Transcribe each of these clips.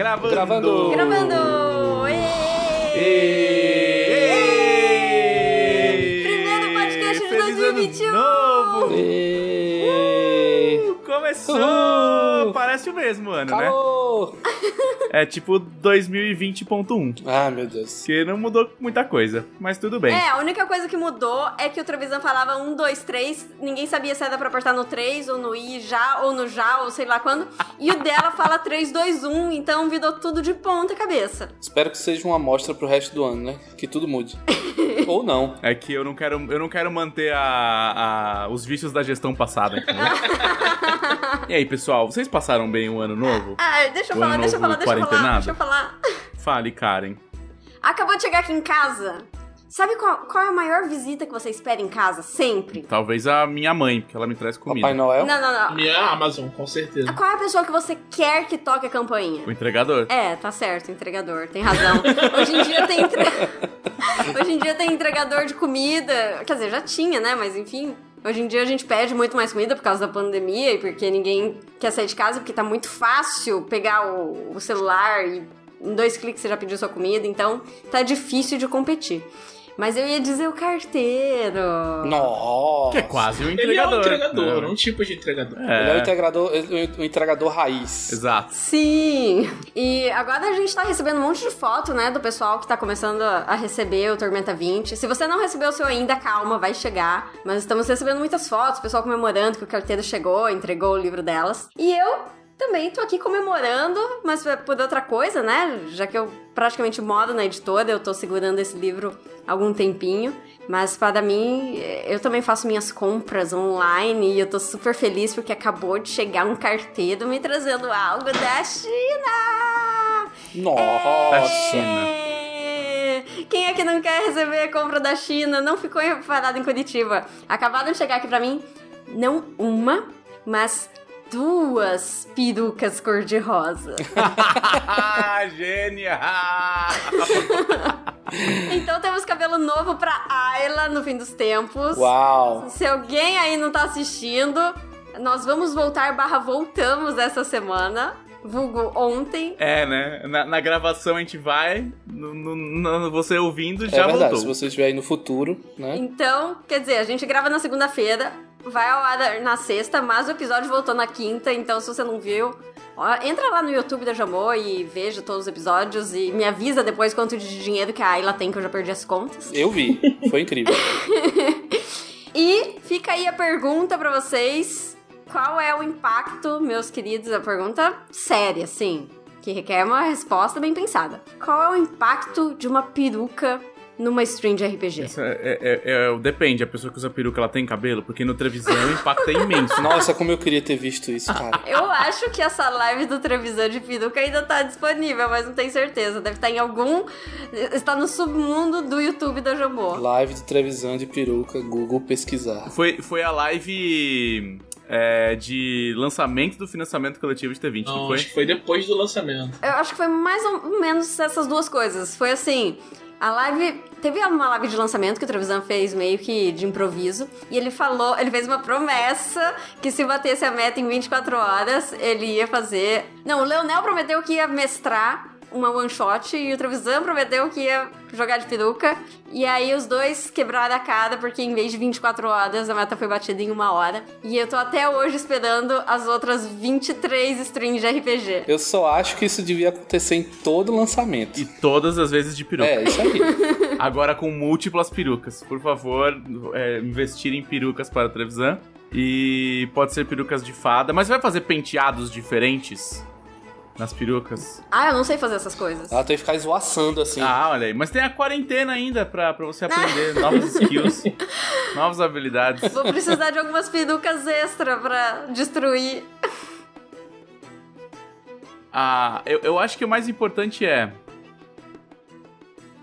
Gravando! Primeiro podcast de 2021! Novo! Começou! Parece o mesmo ano, calor, né? É tipo 2020.1. Ah, meu Deus. Que não mudou muita coisa, mas tudo bem. É, a única coisa que mudou é que o Trevisan falava 1, 2, 3. Ninguém sabia se era pra apertar no 3 ou no I já, ou no já, ou sei lá quando. E o dela fala 3, 2, 1. Então virou tudo de ponta cabeça. Espero que seja uma amostra pro resto do ano, né? Que tudo mude. Ou não. É que eu não quero manter os vícios da gestão passada. Então, né? E aí, pessoal, vocês passaram bem o ano novo? Ah, deixa eu falar. Fale, Karen. Acabou de chegar aqui em casa. Sabe qual é a maior visita que você espera em casa, sempre? Talvez a minha mãe, porque ela me traz comida. Papai Noel? Não. Minha Amazon, com certeza. Qual é a pessoa que você quer que toque a campainha? O entregador. É, tá certo, o entregador, tem razão. Hoje em dia tem entregador de comida, quer dizer, já tinha, né, mas enfim... Hoje em dia a gente pede muito mais comida por causa da pandemia e porque ninguém quer sair de casa, porque tá muito fácil pegar o celular e em 2 cliques você já pediu sua comida, então tá difícil de competir. Mas eu ia dizer o carteiro. Nossa! Que é quase um entregador. Ele é um entregador, um tipo de entregador. É. Ele é um entregador raiz. Exato. Sim! E agora a gente tá recebendo um monte de foto, né, do pessoal que tá começando a receber o Tormenta 20. Se você não recebeu o seu ainda, calma, vai chegar. Mas estamos recebendo muitas fotos, o pessoal comemorando que o carteiro chegou, entregou o livro delas. E eu... também tô aqui comemorando, mas por outra coisa, né? Já que eu praticamente moro na editora, eu tô segurando esse livro há algum tempinho. Mas para mim, eu também faço minhas compras online e eu tô super feliz porque acabou de chegar um carteiro me trazendo algo da China! Nossa! Da China! Quem é que não quer receber a compra da China? Não ficou parado em Curitiba. Acabaram de chegar aqui pra mim, não uma, mas... 2 perucas cor-de-rosa. Gênia! Então temos cabelo novo pra Ayla no fim dos tempos. Uau! Se alguém aí não tá assistindo, nós vamos voltamos essa semana. Vulgo ontem. É, né? Na gravação a gente vai, você ouvindo já verdade, voltou. Se você estiver aí no futuro, né? Então, quer dizer, a gente grava na segunda-feira, vai ao ar na sexta, mas o episódio voltou na quinta, então se você não viu, ó, entra lá no YouTube da Jamô e veja todos os episódios e me avisa depois quanto de dinheiro que a Ayla tem, que eu já perdi as contas. Eu vi, foi incrível. E fica aí a pergunta pra vocês... Qual é o impacto, meus queridos, a pergunta séria, sim, que requer uma resposta bem pensada. Qual é o impacto de uma peruca numa stream de RPG? Depende, a pessoa que usa peruca, ela tem cabelo? Porque no Trevisan o impacto é imenso. Nossa, como eu queria ter visto isso, cara. Eu acho que essa live do Trevisan de peruca ainda tá disponível, mas não tenho certeza. Deve estar em algum... Está no submundo do YouTube da Jamô. Live do Trevisan de peruca, Google pesquisar. Foi a live... de lançamento do financiamento coletivo de T20, não foi? Acho que foi depois do lançamento. Eu acho que foi mais ou menos essas duas coisas. Foi assim, a live... Teve uma live de lançamento que o Trevisan fez meio que de improviso. E ele fez uma promessa que se batesse a meta em 24 horas, ele ia fazer... Não, o Leonel prometeu que ia mestrar uma one shot e o Trevisan prometeu que ia jogar de peruca. E aí os dois quebraram a cara, porque em vez de 24 horas, a meta foi batida em 1 hora. E eu tô até hoje esperando as outras 23 streams de RPG. Eu só acho que isso devia acontecer em todo lançamento. E todas as vezes de peruca. É, isso aí. Agora com múltiplas perucas. Por favor, investir em perucas para o Trevisan. E pode ser perucas de fada, mas vai fazer penteados diferentes nas perucas. Ah, eu não sei fazer essas coisas. Ela tem que ficar esvoaçando, assim. Ah, olha aí. Mas tem a quarentena ainda pra você aprender novas skills, novas habilidades. Vou precisar de algumas perucas extra pra destruir. Ah, eu acho que o mais importante é...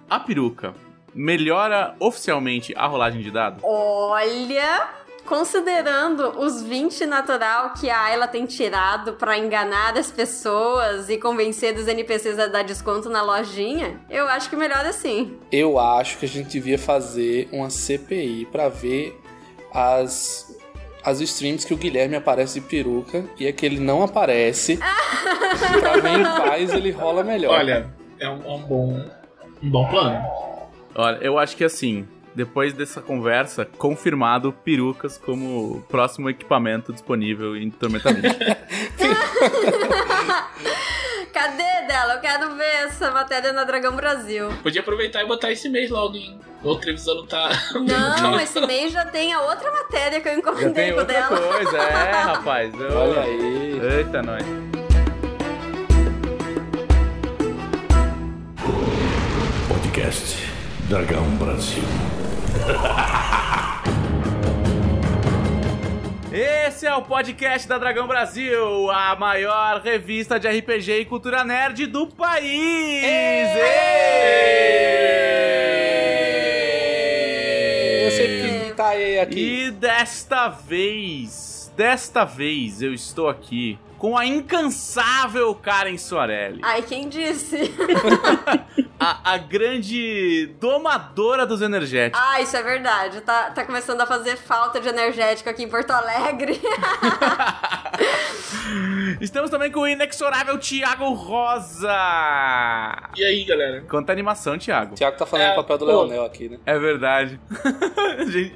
A peruca melhora oficialmente a rolagem de dado? Olha... Considerando os 20 natural que a Ayla tem tirado pra enganar as pessoas e convencer os NPCs a dar desconto na lojinha, eu acho que melhor assim. Eu acho que a gente devia fazer uma CPI pra ver as... as streams que o Guilherme aparece de peruca e é que ele não aparece. Pra ver em paz, ele rola melhor. Olha, é um bom plano. Olha, eu acho que assim, depois dessa conversa, confirmado perucas como próximo equipamento disponível em Tormenta 20. Cadê dela? Eu quero ver essa matéria na Dragão Brasil. Podia aproveitar e botar esse mês logo, hein? O Trevisan não tá... Não, esse mês já tem a outra matéria que eu encomendei com dela. Tem outra coisa, é, rapaz. Olha aí. Eita, nós. Podcast Dragão Brasil. Esse é o podcast da Dragão Brasil, a maior revista de RPG e cultura nerd do país. Eu sempre tá aí aqui. E desta vez eu estou aqui com a incansável Karen Soarelli. Ai, quem disse? a grande domadora dos energéticos. Ah, isso é verdade. Tá começando a fazer falta de energético aqui em Porto Alegre. Estamos também com o inexorável Thiago Rosa. E aí, galera? Quanta animação, Thiago. Thiago tá falando o papel do Leonel aqui, né? É verdade.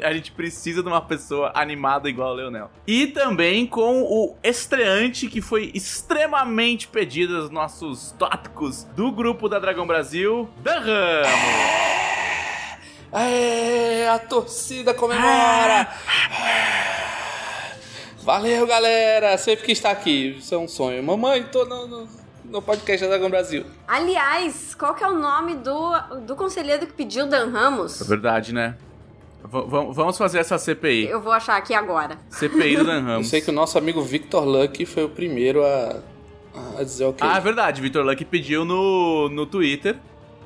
A gente precisa de uma pessoa animada igual o Leonel. E também com o estreante que foi extremamente pedido aos nossos tópicos do grupo da Dragão Brasil, Dan Ramos. A torcida comemora. Valeu, galera! Sempre que está aqui, isso é um sonho. Mamãe, tô no podcast da Dragão Brasil. Aliás, qual que é o nome do conselheiro que pediu Dan Ramos? É verdade, né? Vamos fazer essa CPI. Eu vou achar aqui agora. CPI do Dan Ramos. Eu sei que o nosso amigo Vitor Lucky foi o primeiro a dizer ok. Ah, é verdade. Vitor Lucky pediu no Twitter.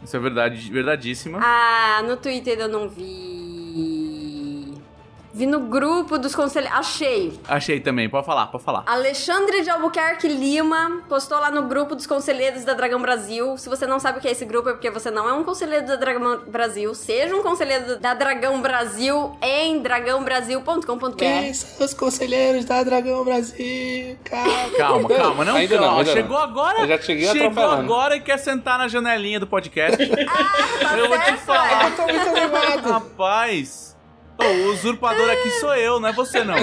Isso é verdade, verdadíssima. Ah, no Twitter eu não vi. Vi no grupo dos conselheiros. Achei também, pode falar. Alexandre de Albuquerque Lima postou lá no grupo dos conselheiros da Dragão Brasil. Se você não sabe o que é esse grupo, é porque você não é um conselheiro da Dragão Brasil. Seja um conselheiro da Dragão Brasil em dragãobrasil.com.br. Quem são os conselheiros da Dragão Brasil? Calma, não. Ainda não, chegou agora. Eu já chegou agora e quer sentar na janelinha do podcast. Eu vou te falar. Eu tô muito animado. Rapaz... o usurpador aqui sou eu, não é você não.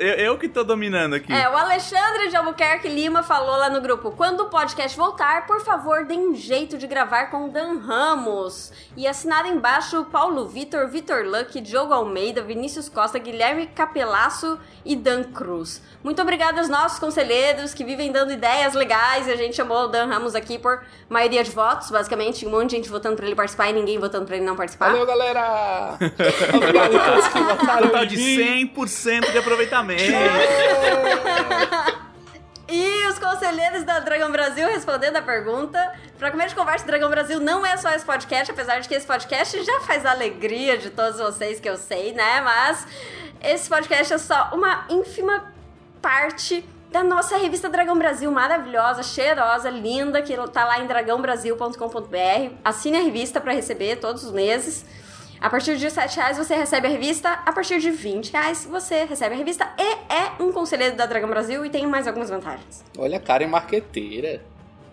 Eu que tô dominando aqui. O Alexandre de Albuquerque Lima falou lá no grupo: quando o podcast voltar, por favor, deem um jeito de gravar com o Dan Ramos. E assinaram embaixo Paulo Vitor, Vitor Lucky, Diogo Almeida, Vinícius Costa, Guilherme Capelasso e Dan Cruz. Muito obrigado aos nossos conselheiros que vivem dando ideias legais. E a gente chamou o Dan Ramos aqui por maioria de votos, basicamente. Um monte de gente votando pra ele participar e ninguém votando pra ele não participar. Valeu, galera! Obrigado a todos que votaram. Total de 100% de aproveitamento. E os conselheiros da Dragão Brasil respondendo a pergunta. Pra começo de conversa, Dragão Brasil não é só esse podcast, apesar de que esse podcast já faz a alegria de todos vocês, que eu sei, né? Mas esse podcast é só uma ínfima parte da nossa revista Dragão Brasil, maravilhosa, cheirosa, linda, que tá lá em dragãobrasil.com.br. Assine a revista pra receber todos os meses. A partir de R$7 você recebe a revista, a partir de R$20 você recebe a revista e é um conselheiro da Dragão Brasil e tem mais algumas vantagens. Olha a cara em marqueteira,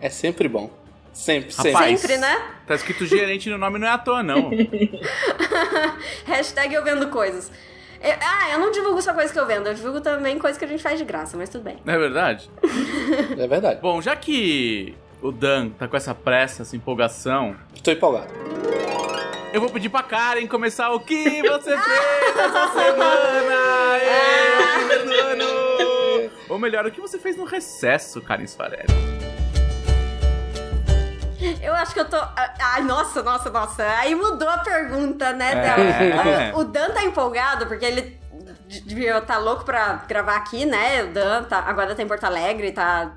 é sempre bom. Sempre. Rapaz, sempre, né? Tá escrito gerente no nome, não é à toa, não. Hashtag eu vendo coisas. Eu não divulgo só coisa que eu vendo, eu divulgo também coisa que a gente faz de graça, mas tudo bem. É verdade? É verdade. Bom, já que o Dan tá com essa pressa, essa empolgação... Estou empolgado. Eu vou pedir pra Karen começar o que você fez essa semana! Ou melhor, o que você fez no recesso, Karen Soarelli? Eu acho que eu tô... Ai, nossa. Aí mudou a pergunta, né, dela? O Dan tá empolgado porque ele tá louco pra gravar aqui, né? O Dan tá, agora tá em Porto Alegre, tá...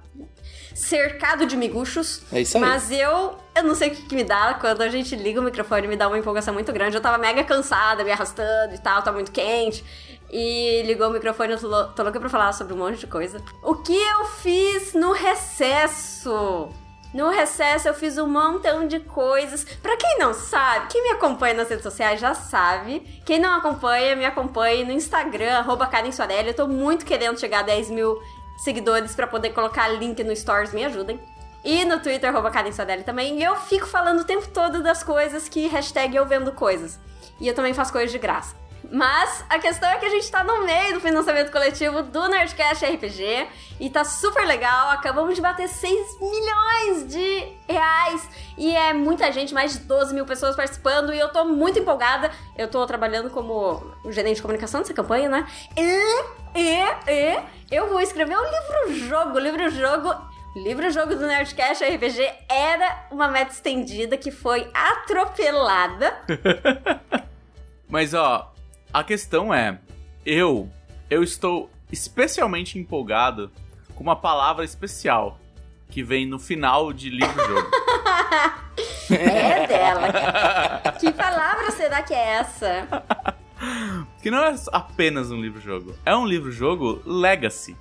cercado de miguxos. É isso aí. Mas eu não sei o que me dá quando a gente liga o microfone, me dá uma empolgação muito grande. Eu tava mega cansada, me arrastando e tal, tá muito quente. E ligou o microfone, eu tô louca pra falar sobre um monte de coisa. O que eu fiz no recesso? No recesso eu fiz um montão de coisas. Pra quem não sabe, quem me acompanha nas redes sociais já sabe. Quem não acompanha, me acompanhe no Instagram, @KarenSoarelli. Eu tô muito querendo chegar a 10 mil seguidores pra poder colocar link no Stories, me ajudem. E no Twitter, @KarenSoarelli também. E eu fico falando o tempo todo das coisas que hashtag eu vendo coisas. E eu também faço coisas de graça. Mas a questão é que a gente tá no meio do financiamento coletivo do Nerdcast RPG e tá super legal, acabamos de bater 6 milhões de reais e é muita gente, mais de 12 mil pessoas participando e eu tô muito empolgada. Eu tô trabalhando como gerente de comunicação dessa campanha, né? Eu vou escrever um livro-jogo, O livro-jogo do Nerdcast RPG era uma meta estendida que foi atropelada. Mas ó, a questão é, eu estou especialmente empolgado com uma palavra especial que vem no final de livro-jogo. É dela. Que palavra será que é essa? Que não é apenas um livro-jogo, é um livro-jogo Legacy.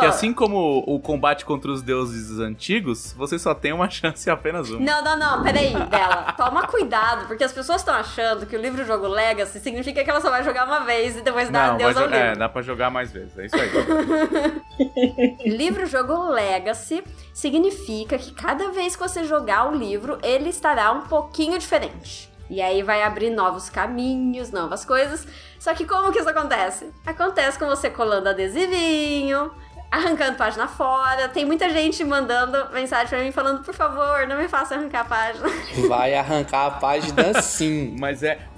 Que assim como o combate contra os deuses antigos, você só tem uma chance e apenas uma. Não, peraí, Bela. Toma cuidado, porque as pessoas estão achando que o livro-jogo Legacy significa que ela só vai jogar uma vez e depois dá adeus ao livro. É, dá pra jogar mais vezes, é isso aí. Livro-jogo Legacy significa que cada vez que você jogar o livro, ele estará um pouquinho diferente. E aí vai abrir novos caminhos, novas coisas. Só que como que isso acontece? Acontece com você colando adesivinho, arrancando página fora. Tem muita gente mandando mensagem pra mim falando, por favor, não me faça arrancar a página. Vai arrancar a página sim.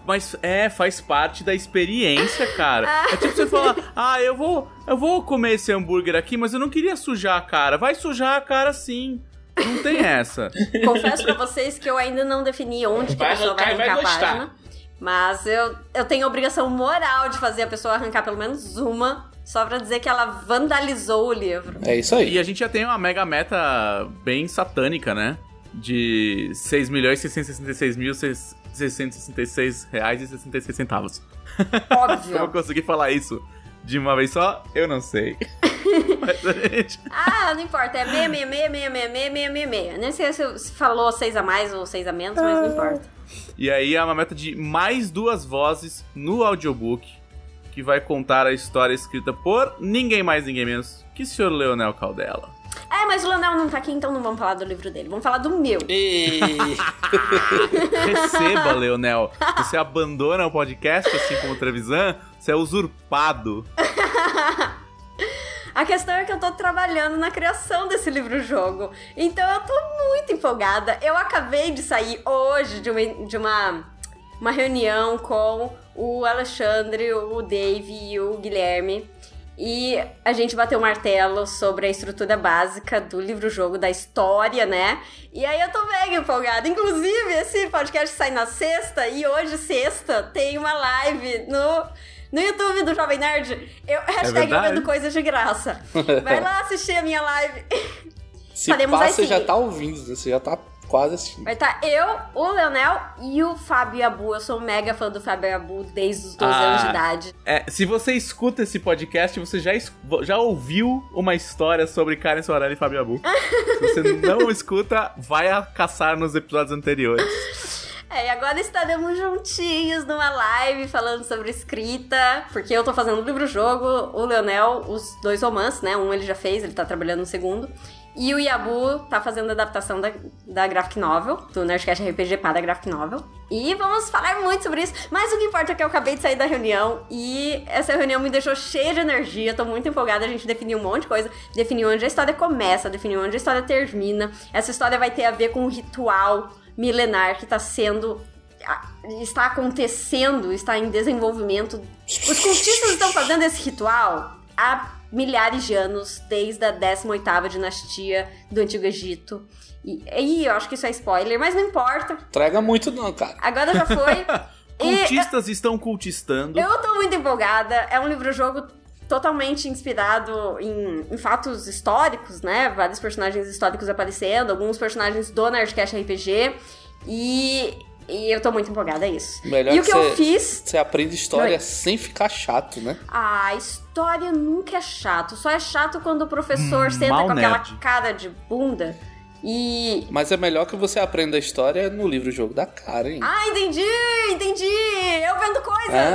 Mas faz parte da experiência, cara. É tipo você falar, eu vou comer esse hambúrguer aqui, mas eu não queria sujar a cara. Vai sujar a cara sim. Não tem essa. Confesso pra vocês que eu ainda não defini onde que a pessoa vai arrancar a página. Mas eu tenho a obrigação moral de fazer a pessoa arrancar pelo menos uma, só pra dizer que ela vandalizou o livro. É isso aí. E a gente já tem uma mega meta bem satânica, né? De 6.666.666 reais e 66 centavos. Óbvio. Como eu consegui falar isso de uma vez só? Eu não sei. Não importa, é 666. Nem sei se falou 6 a mais ou 6 a menos, mas não importa. E aí é uma meta de mais 2 vozes no audiobook, que vai contar a história escrita por ninguém mais, ninguém menos que o senhor Leonel Caldela. É, mas o Leonel não tá aqui, então não vamos falar do livro dele, vamos falar do meu. Receba, Leonel. Você abandona o podcast, assim como o Trevisan, você é usurpado. A questão é que eu tô trabalhando na criação desse livro-jogo, então eu tô muito empolgada. Eu acabei de sair hoje de uma reunião com o Alexandre, o Dave e o Guilherme, e a gente bateu o martelo sobre a estrutura básica do livro-jogo, da história, né? E aí eu tô mega empolgada. Inclusive, esse podcast sai na sexta, e hoje, sexta, tem uma live no YouTube do Jovem Nerd, eu vendo coisas de graça. Vai lá assistir a minha live. Se passa, assim. Você já tá ouvindo, você já tá quase assistindo. Vai estar eu, o Leonel e o Fábio Abu. Eu sou mega fã do Fábio Abu desde os 12 anos de idade. Se você escuta esse podcast, você já ouviu uma história sobre Karen Soarelli e Fábio Abu. Se você não escuta, vai caçar nos episódios anteriores. E agora estaremos juntinhos numa live falando sobre escrita, porque eu tô fazendo o livro-jogo, o Leonel, os 2 romances, né? Um ele já fez, ele tá trabalhando no segundo. E o Yabu tá fazendo a adaptação da graphic novel, do Nerdcast RPG para a graphic novel. E vamos falar muito sobre isso, mas o que importa é que eu acabei de sair da reunião e essa reunião me deixou cheia de energia, tô muito empolgada, a gente definiu um monte de coisa, definiu onde a história começa, definiu onde a história termina, essa história vai ter a ver com um ritual milenar que está acontecendo, está em desenvolvimento. Os cultistas estão fazendo esse ritual há milhares de anos, desde a 18ª dinastia do Antigo Egito. E eu acho que isso é spoiler, mas não importa. Traga muito não, cara. Agora já foi. Cultistas estão cultistando. Eu tô muito empolgada. É um livro-jogo totalmente inspirado em fatos históricos, né? Vários personagens históricos aparecendo, alguns personagens do Nerdcast RPG. E E eu tô muito empolgada, é isso. Melhor e o que eu fiz... Você aprende história sem ficar chato, né? Ah, história nunca é chato. Só é chato quando o professor senta com aquela cara de bunda e... Mas é melhor que você aprenda a história no livro Jogo da Karen. Ah, entendi! Eu vendo coisas!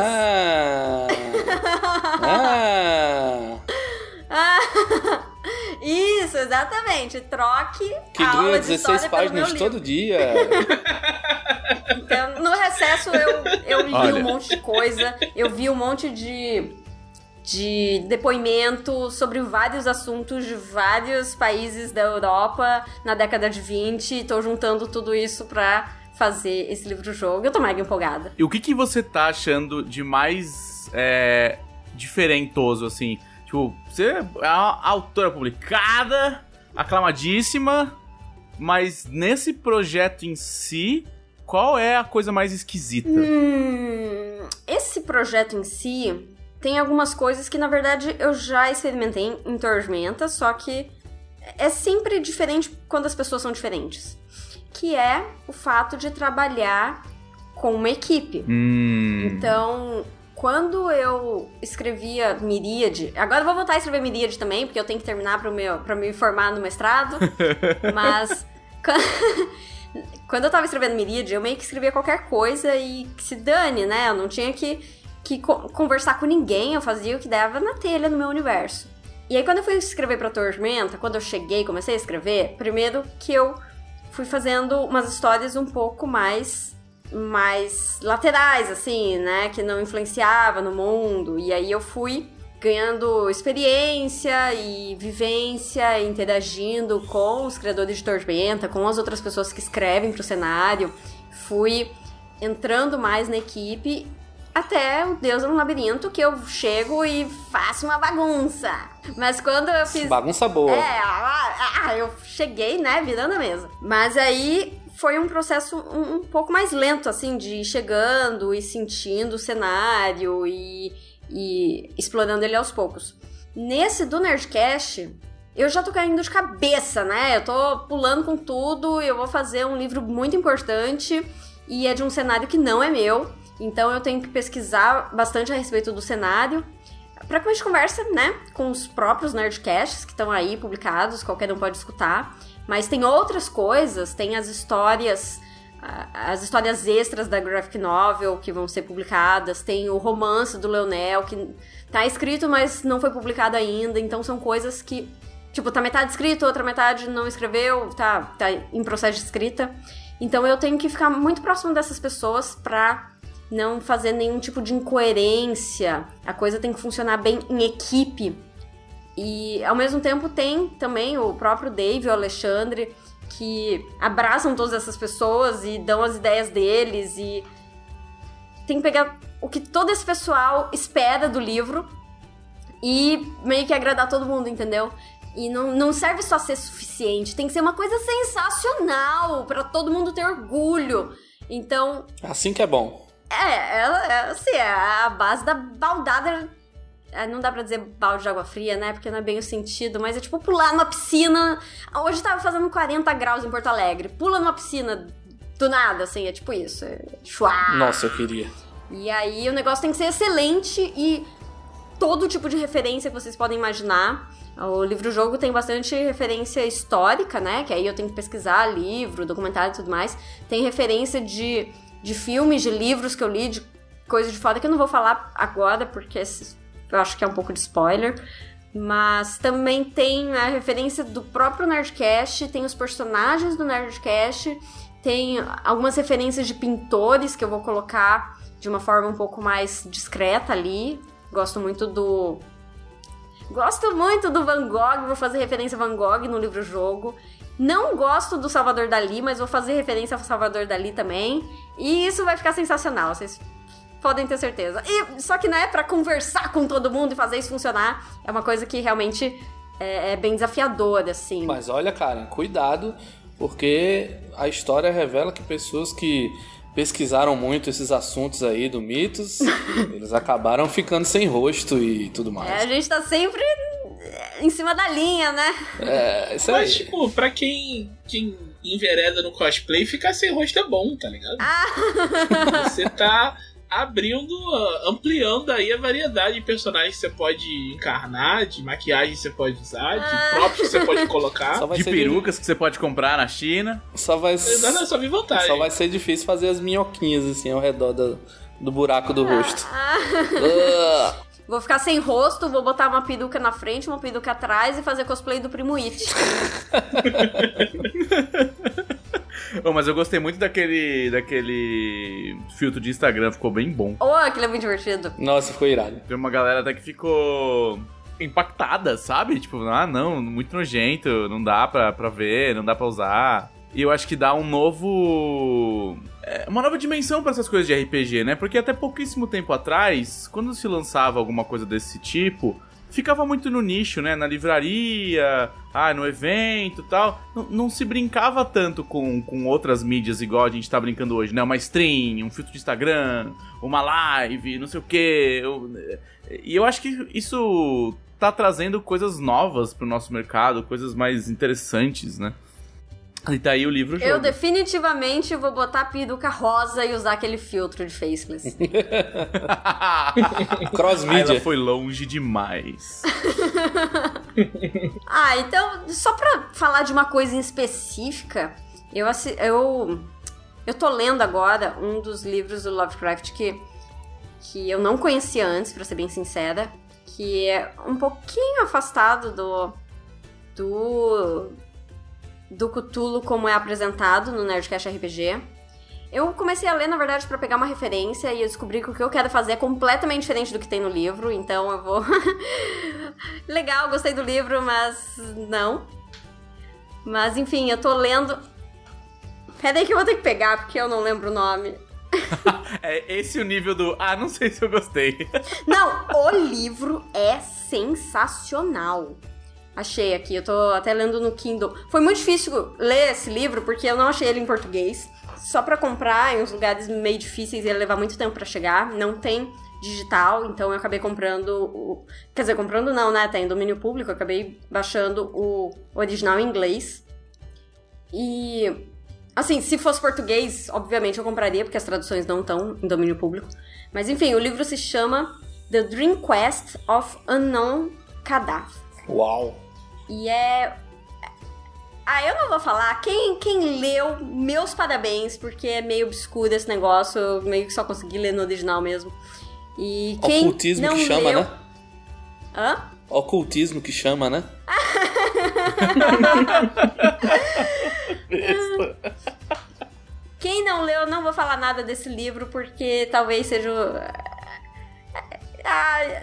Isso, exatamente. Troque que a aula de 16 páginas todo dia. Então, no recesso eu li um monte de coisa. Eu vi um monte de depoimento sobre vários assuntos de vários países da Europa na década de 20. Tô juntando tudo isso pra fazer esse livro-jogo. Eu tô mega empolgada. E o que você tá achando de mais diferentoso, assim? Tipo, você é uma autora publicada, aclamadíssima, mas nesse projeto em si, qual é a coisa mais esquisita? Esse projeto em si tem algumas coisas que, na verdade, eu já experimentei em Tormenta, só que é sempre diferente quando as pessoas são diferentes. Que é o fato de trabalhar com uma equipe. Então... Quando eu escrevia Miríade... Agora eu vou voltar a escrever Miríade também, porque eu tenho que terminar pra me formar no mestrado. Mas... Quando eu tava escrevendo Miríade, eu meio que escrevia qualquer coisa e que se dane, né? Eu não tinha que conversar com ninguém, eu fazia o que dava na telha no meu universo. E aí quando eu fui escrever pra Tormenta, quando eu cheguei e comecei a escrever, primeiro que eu fui fazendo umas histórias um pouco mais laterais, assim, né, que não influenciava no mundo, e aí eu fui ganhando experiência e vivência, interagindo com os criadores de Tormenta, com as outras pessoas que escrevem pro cenário, fui entrando mais na equipe, até o Deus é um Labirinto, que eu chego e faço uma bagunça. Mas quando eu fiz... Bagunça boa. Eu cheguei, né, virando a mesa. Mas aí... Foi um processo um pouco mais lento, assim, de ir chegando e sentindo o cenário e explorando ele aos poucos. Nesse do Nerdcast, eu já tô caindo de cabeça, né? Eu tô pulando com tudo, eu vou fazer um livro muito importante e é de um cenário que não é meu. Então eu tenho que pesquisar bastante a respeito do cenário pra que a gente conversa, né, com os próprios Nerdcasts que estão aí publicados, qualquer um pode escutar. Mas tem outras coisas, tem as histórias extras da graphic novel que vão ser publicadas, tem o romance do Leonel, que tá escrito, mas não foi publicado ainda, então são coisas que, tipo, tá metade escrito, outra metade não escreveu, tá em processo de escrita. Então eu tenho que ficar muito próximo dessas pessoas pra não fazer nenhum tipo de incoerência, a coisa tem que funcionar bem em equipe. E, ao mesmo tempo, tem também o próprio Dave e o Alexandre que abraçam todas essas pessoas e dão as ideias deles e tem que pegar o que todo esse pessoal espera do livro e meio que agradar todo mundo, entendeu? E não serve só ser suficiente, tem que ser uma coisa sensacional pra todo mundo ter orgulho. Então... Assim que é bom. É a base da baldada... Não dá pra dizer balde de água fria, né? Porque não é bem o sentido, mas é tipo pular numa piscina. Hoje tava fazendo 40 graus em Porto Alegre. Pula numa piscina do nada, assim, é tipo isso. Chua. Nossa, eu queria. E aí o negócio tem que ser excelente e todo tipo de referência que vocês podem imaginar. O livro-jogo tem bastante referência histórica, né? Que aí eu tenho que pesquisar livro, documentário e tudo mais. Tem referência de filmes, de livros que eu li, de coisa de foda que eu não vou falar agora, porque... Eu acho que é um pouco de spoiler. Mas também tem a referência do próprio Nerdcast, tem os personagens do Nerdcast, tem algumas referências de pintores que eu vou colocar de uma forma um pouco mais discreta ali. Gosto muito do Van Gogh, vou fazer referência a Van Gogh no livro-jogo. Não gosto do Salvador Dalí, mas vou fazer referência ao Salvador Dalí também. E isso vai ficar sensacional, vocês... podem ter certeza. E, só que, né, pra conversar com todo mundo e fazer isso funcionar é uma coisa que realmente é bem desafiadora, assim. Mas olha, Karen, cuidado, porque a história revela que pessoas que pesquisaram muito esses assuntos aí do mitos, eles acabaram ficando sem rosto e tudo mais. A gente tá sempre em cima da linha, né? Isso aí. Mas, tipo, pra quem envereda no cosplay e ficar sem rosto é bom, tá ligado? Ah. Você tá abrindo, ampliando aí a variedade de personagens que você pode encarnar, de maquiagem que você pode usar, de props que você pode colocar, de perucas que você pode comprar na China. Só vai ser... Não, só vi vantagem. Só vai ser difícil fazer as minhoquinhas assim ao redor do buraco do rosto. Vou ficar sem rosto, vou botar uma peruca na frente, uma peruca atrás e fazer cosplay do Primo It. Oh, mas eu gostei muito daquele filtro de Instagram, ficou bem bom. Oh, aquilo é muito divertido. Nossa, ficou irado. Tem uma galera até que ficou impactada, sabe? Tipo, não, muito nojento, não dá pra ver, não dá pra usar. E eu acho que dá uma nova dimensão pra essas coisas de RPG, né? Porque até pouquíssimo tempo atrás, quando se lançava alguma coisa desse tipo, ficava muito no nicho, né? Na livraria, no evento e tal. Não se brincava tanto com outras mídias igual a gente tá brincando hoje, né? Uma stream, um filtro de Instagram, uma live, não sei o quê. E eu acho que isso tá trazendo coisas novas pro nosso mercado, coisas mais interessantes, né? E tá aí o livro jogo. Eu definitivamente vou botar a peruca rosa e usar aquele filtro de faceless. Cross-media. Ela foi longe demais. Então, só pra falar de uma coisa em específica, eu tô lendo agora um dos livros do Lovecraft que eu não conhecia antes, pra ser bem sincera, que é um pouquinho afastado do Cthulhu como é apresentado no Nerdcast RPG. Eu comecei a ler, na verdade, pra pegar uma referência e eu descobri que o que eu quero fazer é completamente diferente do que tem no livro, então eu vou... Legal, gostei do livro, mas não. Mas, enfim, eu tô lendo... Peraí que eu vou ter que pegar, porque eu não lembro o nome. É esse o nível do... não sei se eu gostei. Não, o livro é sensacional. Achei aqui, eu tô até lendo no Kindle. Foi muito difícil ler esse livro, porque eu não achei ele em português. Só pra comprar em uns lugares meio difíceis, ia levar muito tempo pra chegar. Não tem digital, então eu acabei comprando... Quer dizer, comprando não, né? Tá em domínio público, eu acabei baixando o original em inglês. E... Assim, se fosse português, obviamente eu compraria, porque as traduções não estão em domínio público. Mas enfim, o livro se chama The Dream Quest of Unknown Kadath. Uau! E é... eu não vou falar. Quem leu, meus parabéns, porque é meio obscuro esse negócio. Eu meio que só consegui ler no original mesmo. E quem ocultismo não que chama, leu... né? Hã? Ocultismo que chama, né? Quem não leu, não vou falar nada desse livro, porque talvez seja...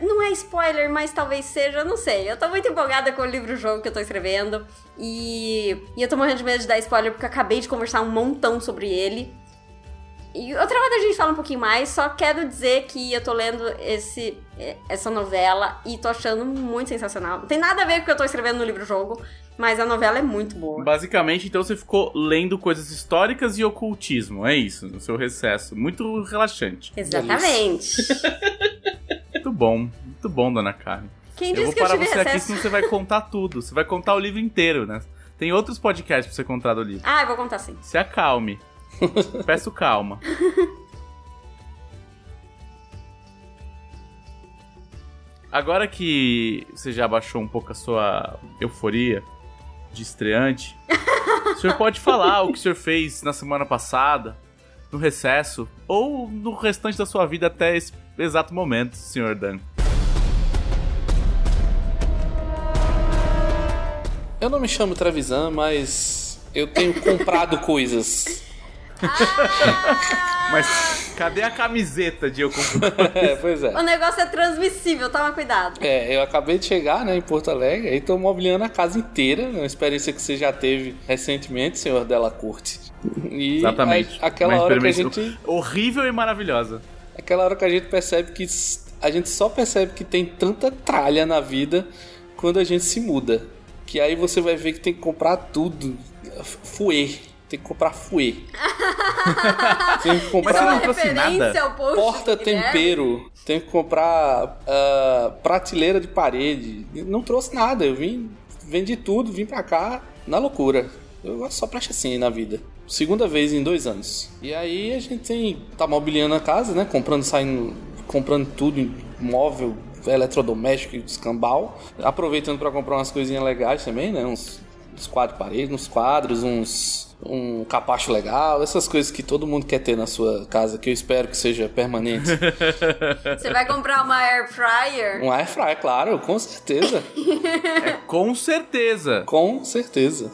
não é spoiler, mas talvez seja, não sei. Eu tô muito empolgada com o livro-jogo que eu tô escrevendo. E eu tô morrendo de medo de dar spoiler, porque eu acabei de conversar um montão sobre ele. E outra hora a gente fala um pouquinho mais, só quero dizer que eu tô lendo essa novela e tô achando muito sensacional. Não tem nada a ver com o que eu tô escrevendo no livro-jogo, mas a novela é muito boa. Basicamente, então, você ficou lendo coisas históricas e ocultismo, é isso, no seu recesso. Muito relaxante. Exatamente. Muito bom, dona Karen. Quem disse que eu tive recesso? Eu vou parar você aqui, senão você vai contar tudo. Você vai contar o livro inteiro, né? Tem outros podcasts pra você contar do livro. Eu vou contar sim. Se acalme. Peço calma. Agora que você já abaixou um pouco a sua euforia de estreante, o senhor pode falar o que o senhor fez na semana passada, no recesso, ou no restante da sua vida até esse exato momento, senhor Dan. Eu não me chamo Trevisan, mas eu tenho comprado coisas. Mas cadê a camiseta de eu comprar? Pois é. O negócio é transmissível, toma cuidado. Eu acabei de chegar, né, em Porto Alegre, e tô mobiliando a casa inteira, uma experiência que você já teve recentemente, senhor Della Corte. E exatamente. Aquela hora que a gente... horrível e maravilhosa. Aquela hora que a gente percebe que... A gente só percebe que tem tanta tralha na vida quando a gente se muda. Que aí você vai ver que tem que comprar tudo. Fuê. Tem que comprar fuê. Tem que comprar... Mas você não trouxe nada. Porta-tempero. Tem que comprar prateleira de parede. Não trouxe nada. Eu vim... Vendi tudo, vim pra cá na loucura. Eu só preste assim na vida. Segunda vez em 2 anos. E aí a gente tá mobiliando a casa, né? Comprando, saindo, comprando tudo, móvel, eletrodoméstico, escambau. Aproveitando pra comprar umas coisinhas legais também, né? Uns quadros parede, uns quadros, um capacho legal, essas coisas que todo mundo quer ter na sua casa, que eu espero que seja permanente. Você vai comprar uma air fryer? Um air fryer, claro, com certeza. É, com certeza. Com certeza.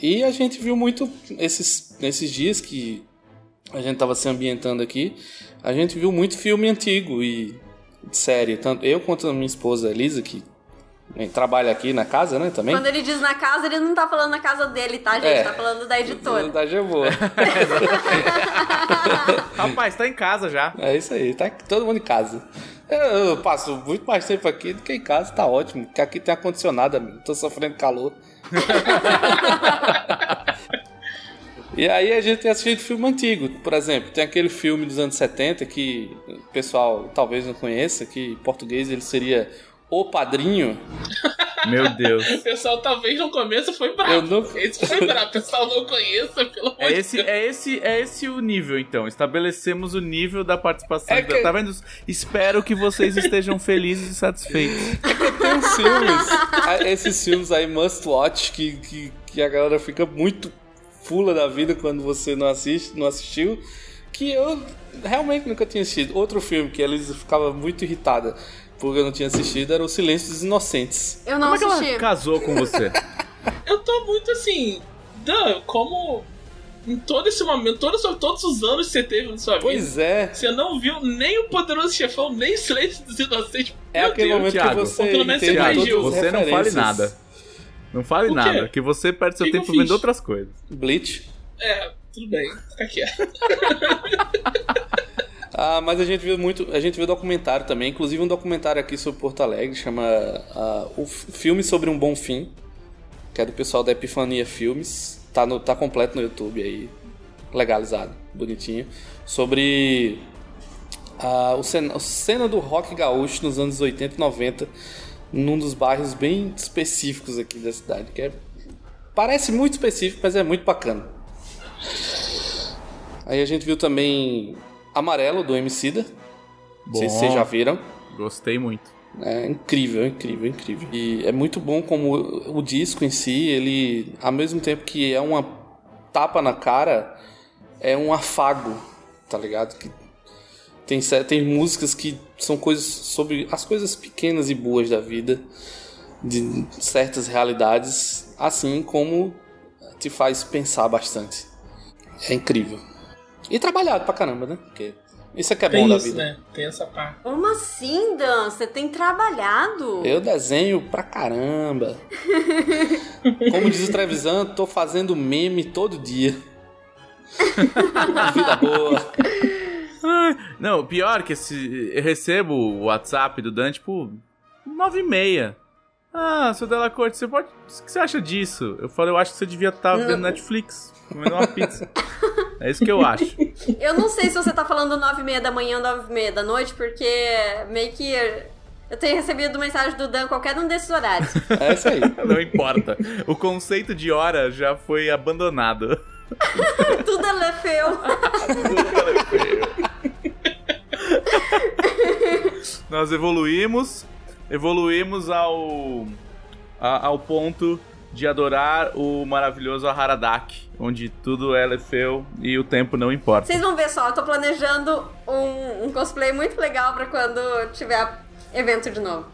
E a gente viu muito esses dias que a gente tava se ambientando aqui, a gente viu muito filme antigo e série, tanto eu quanto a minha esposa Elisa, que trabalha aqui na casa, né, também. Quando ele diz na casa, ele não tá falando na casa dele, tá, gente? Tá falando da editora. Da Jamô. Rapaz, tá em casa já. É isso aí, tá todo mundo em casa. Eu passo muito mais tempo aqui do que em casa, tá ótimo. Porque aqui tem ar-condicionado, amigo. Tô sofrendo calor. E aí a gente tem assistido filme antigo. Por exemplo, tem aquele filme dos anos 70 que o pessoal talvez não conheça, que em português ele seria... O Padrinho. Meu Deus. O pessoal talvez no começo foi bravo. Esse foi bravo. O pessoal não conheça, pelo amor de Deus. É esse o nível, então. Estabelecemos o nível da participação. Tá vendo? Espero que vocês estejam felizes e satisfeitos. É que tem filmes. Esses filmes aí, must watch, que a galera fica muito fula da vida quando você não assistiu. Que eu realmente nunca tinha assistido. Outro filme que a Elisa ficava muito irritada porque eu não tinha assistido, era O Silêncio dos Inocentes. Eu não assisti. Como é que ela casou com você? Eu tô muito assim... Dan, como... Em todo esse momento, todos os anos que você teve na sua vida... Pois é. Você não viu nem O Poderoso Chefão, nem O Silêncio dos Inocentes. É aquele momento, Thiago, que você... Pelo menos você imaginou. Você não fale nada. Não fale nada, que você perde seu tempo vendo outras coisas. Bleach. É, tudo bem. Fica quieto. Mas a gente viu documentário também, inclusive um documentário aqui sobre Porto Alegre, chama O Filme Sobre um Bom Fim, que é do pessoal da Epifania Filmes, tá completo no YouTube aí, legalizado, bonitinho, sobre a cena do rock gaúcho nos anos 80 e 90, num dos bairros bem específicos aqui da cidade, que parece muito específico, mas é muito bacana. Aí a gente viu também... Amarelo, do Emicida. Não sei se vocês já viram. Gostei muito. É incrível, incrível, incrível. E é muito bom como o disco em si, ele, ao mesmo tempo que é uma tapa na cara, é um afago, tá ligado? Que tem músicas que são coisas sobre as coisas pequenas e boas da vida, de certas realidades, assim como te faz pensar bastante. É incrível. E trabalhado pra caramba, né? Porque isso é que é bom da vida. Né? Tem essa parte. Como assim, Dan? Você tem trabalhado? Eu desenho pra caramba. Como diz o Trevisan, tô fazendo meme todo dia. Vida boa. Não, pior que eu recebo o WhatsApp do Dan, tipo, 9h30. Seu Delacorte, o que você acha disso? Eu falo, eu acho que você devia estar vendo Netflix, comendo uma pizza. É isso que eu acho. Eu não sei se você tá falando 9h30 da manhã ou 9h30 da noite, porque meio que eu tenho recebido mensagem do Dan qualquer um desses horários. É isso aí. Não importa. O conceito de hora já foi abandonado. Tudo é feio. Tudo é feio. Nós evoluímos ao ponto de adorar o maravilhoso Haradaki, onde tudo é Lefeu e o tempo não importa. Vocês vão ver só, eu tô planejando um cosplay muito legal pra quando tiver evento de novo.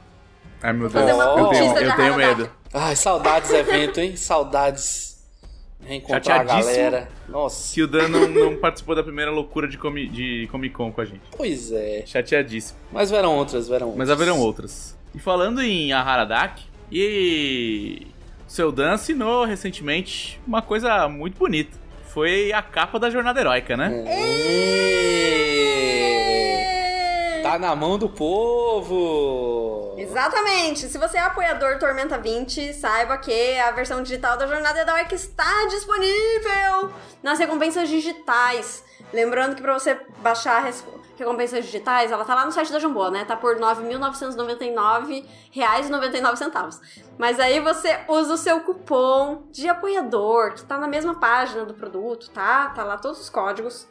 Ai, meu Deus, eu tenho medo. Ai, saudades do evento, hein? Saudades. Reencontrar a galera. Nossa. Que o Dan não participou da primeira loucura de Comic Con com a gente. Pois é. Chateadíssimo. Mas verão outras. Mas haverão outras. E falando em Haradaki, seu Dan assinou recentemente uma coisa muito bonita. Foi a capa da Jornada Heroica, né? Tá na mão do povo! Exatamente! Se você é apoiador Tormenta 20, saiba que a versão digital da Jornada Heroica está disponível nas recompensas digitais. Lembrando que para você baixar recompensas digitais, ela tá lá no site da Jambô, né? Tá por R$ 9.999,99. Mas aí você usa o seu cupom de apoiador, que tá na mesma página do produto, tá? Tá lá todos os códigos.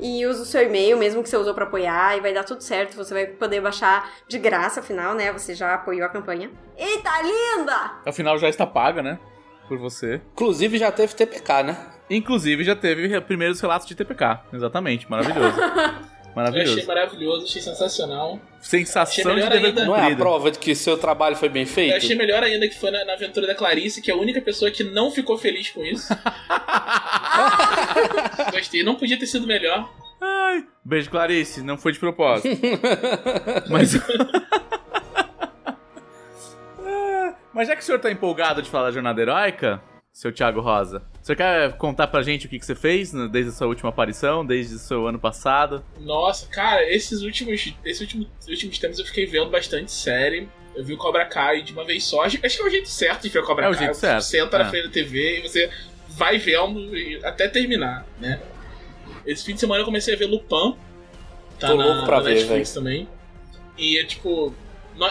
E usa o seu e-mail mesmo que você usou pra apoiar, e vai dar tudo certo, você vai poder baixar de graça, afinal, né? Você já apoiou a campanha. Eita, linda! Afinal, já está paga, né? Por você. Inclusive, já teve TPK, né? Inclusive, já teve primeiros relatos de TPK. Exatamente, maravilhoso. Maravilhoso. Eu achei maravilhoso, achei sensacional. Sensação de dever cumprido. Não é a prova de que seu trabalho foi bem feito? Eu achei melhor ainda que foi na aventura da Clarice, que é a única pessoa que não ficou feliz com isso. Gostei, não podia ter sido melhor. Ai, beijo, Clarice, não foi de propósito. Mas... Mas já que o senhor tá empolgado de falar da Jornada Heroica, seu Thiago Rosa, você quer contar pra gente o que você fez desde a sua última aparição, desde o seu ano passado? Nossa, cara, esses últimos tempos eu fiquei vendo bastante série. Eu vi o Cobra Kai de uma vez só. Acho que é o jeito certo de ver o Cobra Kai. É o jeito certo. Você senta na frente da TV e você vai vendo até terminar, né? Esse fim de semana eu comecei a ver Lupin. Tá. Tô louco pra ver, Netflix também. E é tipo...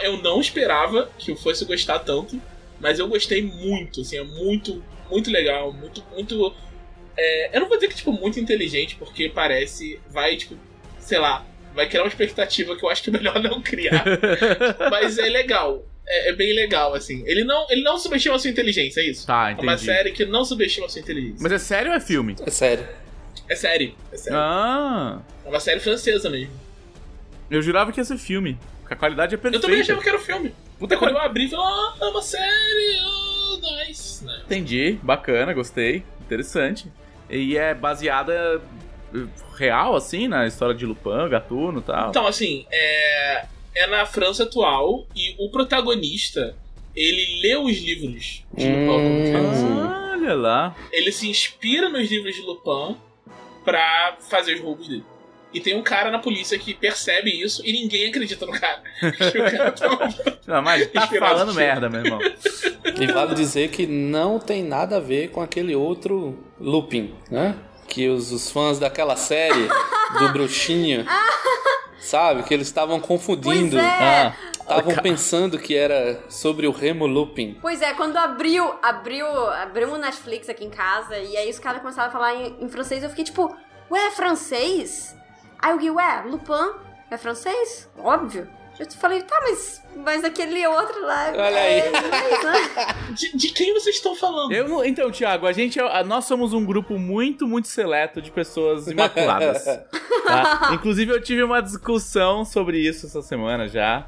Eu não esperava que eu fosse gostar tanto, mas eu gostei muito, assim, é muito, muito legal, muito... eu não vou dizer que, tipo, muito inteligente, porque parece, vai, tipo, sei lá, vai criar uma expectativa que eu acho que é melhor não criar, mas é legal, é bem legal, assim. Ele não subestima a sua inteligência, é isso? Tá, entendi. É uma série que não subestima a sua inteligência. Mas é sério ou é filme? É sério. É série. Ah! É uma série francesa mesmo. Eu jurava que ia ser filme. A qualidade é perfeita. Eu também achava que era um filme. Puta, quando eu abri, falei, é uma série, nice. Né? Entendi, bacana, gostei, interessante. E é baseada real, assim, na história de Lupin, Gatuno e tal. Então, assim, é na França atual e o protagonista, ele lê os livros de Lupin. Olha lá. Ele se inspira nos livros de Lupin pra fazer os roubos dele. E tem um cara na polícia que percebe isso e ninguém acredita no cara. O cara não, mas tá falando merda, meu irmão. E vale dizer que não tem nada a ver com aquele outro Lupin, né? Que os fãs daquela série do bruxinho, sabe? Que eles estavam confundindo. Estavam pensando que era sobre o Remo Lupin. Pois é, quando abriu o Netflix aqui em casa e aí os caras começaram a falar em francês, eu fiquei tipo, ué, é francês? Aí o Gui, Lupin é francês? Óbvio. Eu falei, tá, mas aquele outro lá... Olha aí. De quem vocês estão falando? Então, Thiago, nós somos um grupo muito, muito seleto de pessoas imaculadas. Tá? Inclusive, eu tive uma discussão sobre isso essa semana já.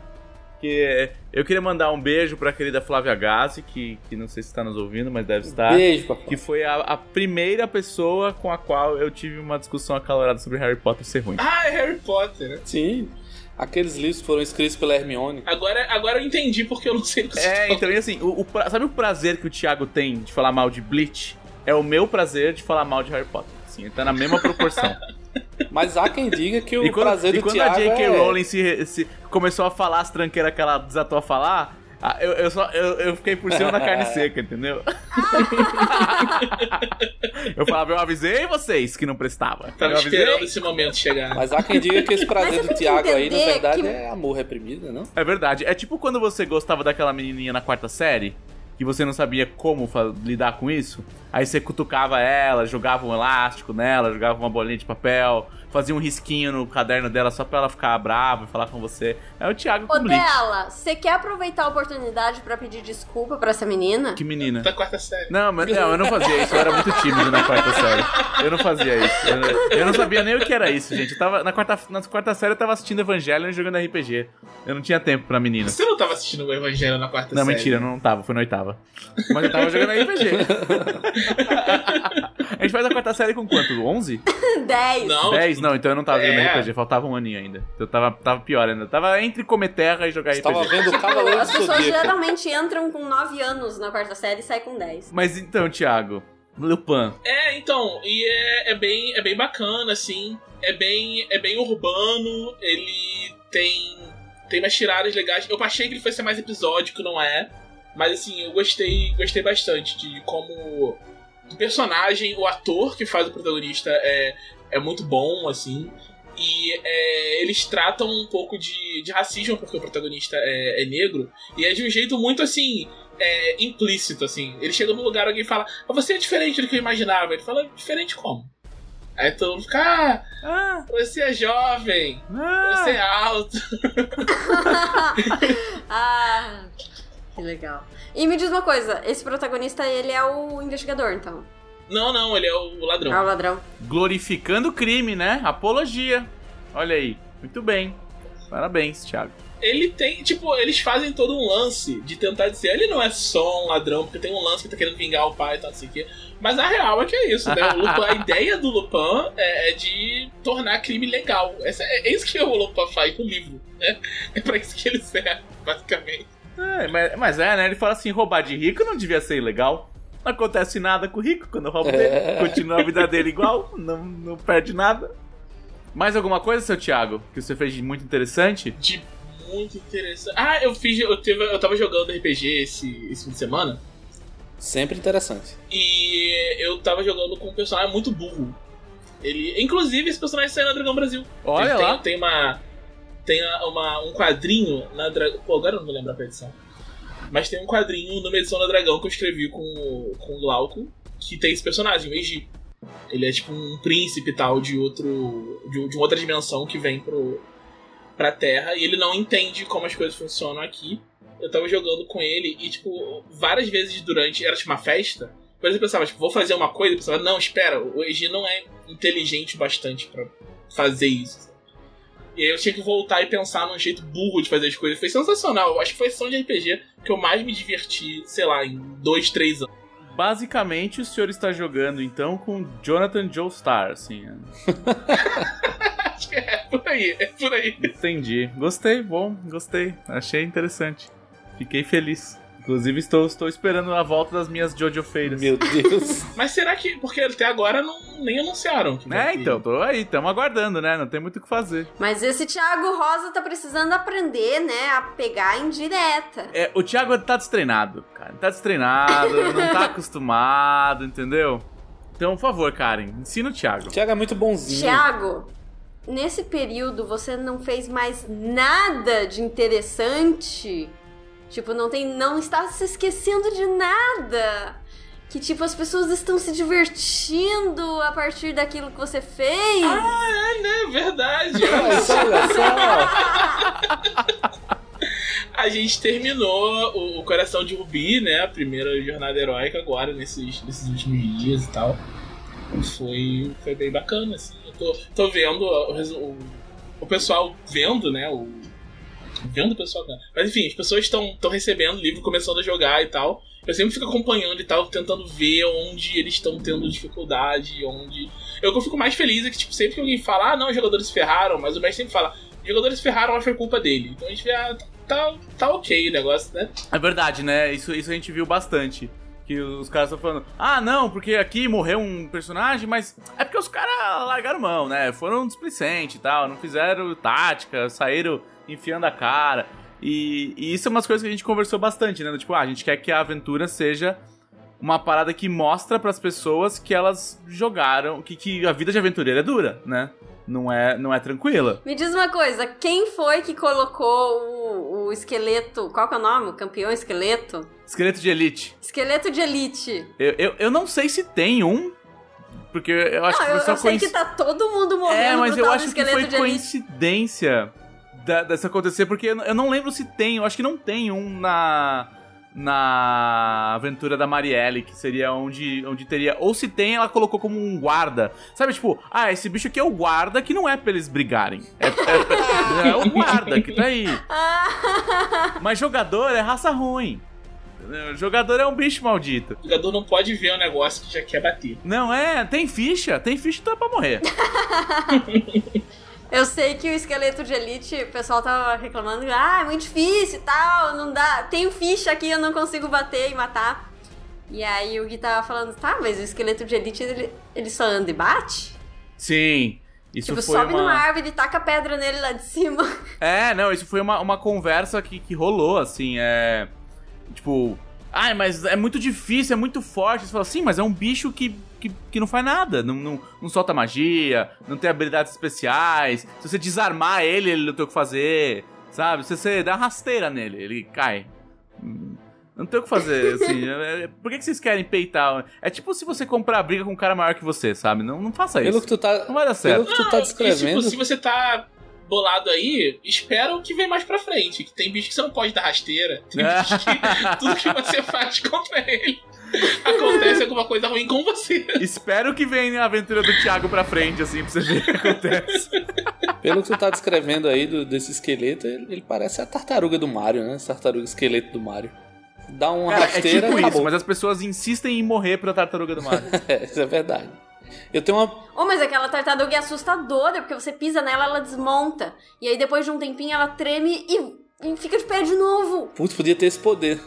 Que eu queria mandar um beijo pra querida Flávia Gassi, que não sei se está nos ouvindo, mas deve estar. Beijo, papai. Que foi a primeira pessoa com a qual eu tive uma discussão acalorada sobre Harry Potter ser ruim. Ah, é Harry Potter, né? Sim. Aqueles livros foram escritos pela Hermione. Agora eu entendi porque eu não sei o que você tá falando. Então, e assim, sabe o prazer que o Thiago tem de falar mal de Bleach? É o meu prazer de falar mal de Harry Potter. Assim, ele tá na mesma proporção. Mas há quem diga que o prazer do Thiago é... E quando a J.K. Rowling se começou a falar as tranqueiras que ela desatou a falar, eu fiquei por cima da carne seca, entendeu? Eu falava, eu avisei vocês que não prestava. Tava esperando esse momento chegar. Mas há quem diga que esse prazer do Thiago aí, na verdade, é amor reprimido, não? É verdade. É tipo quando você gostava daquela menininha na quarta série... que você não sabia como lidar com isso, aí você cutucava ela, jogava um elástico nela, jogava uma bolinha de papel, fazia um risquinho no caderno dela só pra ela ficar brava e falar com você. É o Thiago com Bleach. Dela, você quer aproveitar a oportunidade pra pedir desculpa pra essa menina? Que menina? Da quarta série. Não, mas não, eu não fazia isso, eu era muito tímido na quarta série. Eu não fazia isso. Eu não sabia nem o que era isso, gente. Eu tava na quarta série eu tava assistindo Evangelion e jogando RPG. Eu não tinha tempo pra menina. Você não tava assistindo o Evangelion na quarta série? Não, mentira, eu não tava, foi na oitava. Mas eu tava jogando RPG. A gente faz a quarta série com quanto? 11? 10. Não, 10? Não, então eu não tava jogando RPG. Faltava um aninho ainda. Eu tava pior ainda. Eu tava entre comer terra e jogar RPG. Tava vendo Cavaleiro do Zodíaco. As pessoas geralmente entram com 9 anos na quarta série e saem com 10. Mas então, Thiago, Lupin. É bem bacana, assim. É bem urbano. Ele tem umas tiradas legais. Eu achei que ele fosse ser mais episódico, não é? Mas assim, eu gostei bastante de como o personagem, o ator que faz o protagonista é muito bom, assim. E eles tratam um pouco de racismo, porque o protagonista é negro, e é de um jeito muito assim, implícito, assim. Ele chega num lugar, alguém fala, ah, você é diferente do que eu imaginava. Ele fala, diferente como? Aí todo mundo fica, você é jovem, você é alto. Que legal. E me diz uma coisa, esse protagonista, ele é o investigador, então? Não, ele é o ladrão. É o ladrão. Glorificando o crime, né? Apologia. Olha aí. Muito bem. Parabéns, Thiago. Ele tem, tipo, eles fazem todo um lance de tentar dizer, ele não é só um ladrão, porque tem um lance que tá querendo vingar o pai e tal, não sei o quê. Mas a real é que é isso, né? O Lupin, a ideia do Lupin é de tornar crime legal. É isso que o Lupin faz no livro, né? É pra isso que ele serve, basicamente. Mas é, né? Ele fala assim, roubar de rico não devia ser ilegal. Não acontece nada com o rico quando rouba dele. Continua a vida dele igual, não perde nada. Mais alguma coisa, seu Thiago, que você fez de muito interessante? De muito interessante. Ah, eu tava jogando RPG esse fim de semana. Sempre interessante. E eu tava jogando com um personagem muito burro. Ele, inclusive, esse personagem saiu na Dragão Brasil. Olha lá. Tem um quadrinho na Dragão. Pô, agora eu não vou lembrar a edição. Mas tem um quadrinho numa edição da Dragão que eu escrevi com o Glauco, que tem esse personagem, o Eiji. Ele é tipo um príncipe e tal de outra dimensão que vem pra Terra, e ele não entende como as coisas funcionam aqui. Eu tava jogando com ele e, tipo, várias vezes durante... Era tipo uma festa, mas eu pensava, tipo, vou fazer uma coisa, e pensava, não, espera, o Eiji não é inteligente bastante pra fazer isso. E aí eu tinha que voltar e pensar num jeito burro de fazer as coisas. Foi sensacional. Eu acho que foi a sessão de RPG que eu mais me diverti, sei lá, em 2-3 anos. Basicamente, o senhor está jogando, então, com Jonathan Joestar, assim. Acho que é por aí. Entendi. Gostei. Achei interessante. Fiquei feliz. Inclusive, estou esperando a volta das minhas Jojo-feiras. Meu Deus. Mas será que... Porque até agora nem anunciaram. Então, estamos aguardando, né? Não tem muito o que fazer. Mas esse Thiago Rosa tá precisando aprender, né? A pegar indireta. O Thiago tá destreinado, cara. Ele tá destreinado, não tá acostumado, entendeu? Então, por favor, Karen, ensina o Thiago. O Thiago é muito bonzinho. Thiago, nesse período você não fez mais nada de interessante... Tipo, não está se esquecendo de nada. Que, tipo, as pessoas estão se divertindo a partir daquilo que você fez. Ah, é, né? Verdade. Olha só. A gente terminou o Coração de Rubi, né? A primeira Jornada Heroica agora, nesses últimos dias e tal. Foi bem bacana, assim. Eu tô vendo o pessoal vendo, né? Vendo o pessoal, cara. Mas enfim, as pessoas estão recebendo o livro, começando a jogar e tal. Eu sempre fico acompanhando e tal, tentando ver onde eles estão tendo dificuldade, onde... Eu fico mais feliz é que, tipo, sempre que alguém fala, os jogadores se ferraram, mas o mestre sempre fala, os jogadores se ferraram, mas foi culpa dele. Então a gente vê, tá ok o negócio, né? É verdade, né? Isso a gente viu bastante. Que os caras estão falando, não, porque aqui morreu um personagem, mas é porque os caras largaram mão, né? Foram displicentes e tal, não fizeram tática, saíram... enfiando a cara, e isso é umas coisas que a gente conversou bastante, né, tipo, a gente quer que a aventura seja uma parada que mostra pras pessoas que elas jogaram, que a vida de aventureira é dura, né, não é tranquila. Me diz uma coisa, quem foi que colocou o esqueleto, qual que é o nome, o campeão esqueleto? Esqueleto de elite. Eu não sei se tem um, porque eu acho que foi só coincidência. Eu sei que tá todo mundo morrendo, mas eu acho que foi coincidência dessa acontecer, porque eu não lembro se tem, eu acho que não tem um na aventura da Marielle, que seria onde teria, ou se tem, ela colocou como um guarda, sabe, tipo, esse bicho aqui é o guarda, que não é pra eles brigarem, é o guarda que tá aí, mas jogador é raça ruim. O jogador é um bicho maldito. O jogador não pode ver um negócio que já quer bater. Não é, tem ficha então é pra morrer. Eu sei que o esqueleto de elite, o pessoal tava reclamando, é muito difícil e tal, não dá, tenho ficha aqui, eu não consigo bater e matar. E aí o Gui tava falando, mas o esqueleto de elite, ele só anda e bate? Sim, isso tipo, foi sobe numa árvore e taca pedra nele lá de cima. Isso foi uma conversa que rolou, assim, tipo, ai, mas é muito difícil, é muito forte. Você fala, sim, mas é um bicho que não faz nada. Não solta magia, não tem habilidades especiais. Se você desarmar ele, ele não tem o que fazer, sabe? Se você dá rasteira nele, ele cai. Não tem o que fazer, assim. Por que vocês querem peitar? É tipo se você comprar briga com um cara maior que você, sabe? Não faça isso. Pelo que tu tá, não vai dar certo. Pelo que tu tá descrevendo... Tipo, se você tá bolado aí, espera o que vem mais pra frente. Que tem bicho que você não pode dar rasteira. Tem bicho que tudo que você faz contra ele acontece alguma coisa ruim com você. Espera o que vem a aventura do Thiago pra frente, assim, pra você ver o que acontece. Pelo que tu tá descrevendo aí desse esqueleto, ele parece a tartaruga do Mario, né? Tartaruga esqueleto do Mario. Dá uma rasteira, é tipo isso, mas as pessoas insistem em morrer pra tartaruga do mar. Isso é verdade. Eu tenho uma... Oh, mas aquela tartaruga é assustadora, porque você pisa nela, ela desmonta. E aí depois de um tempinho ela treme e fica de pé de novo. Putz, podia ter esse poder.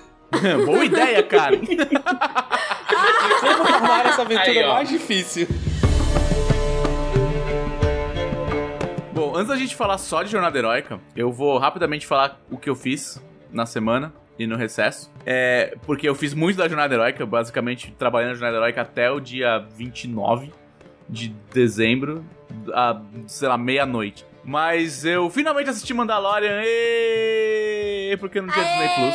Boa ideia, cara. Como tornar essa aventura aí, mais difícil. Bom, antes da gente falar só de Jornada Heroica, eu vou rapidamente falar o que eu fiz na semana e no recesso, porque eu fiz muito da Jornada Heroica, basicamente trabalhando na Jornada Heroica até o dia 29 de dezembro, a, sei lá, meia-noite. Mas eu finalmente assisti Mandalorian, porque não tinha Disney Plus.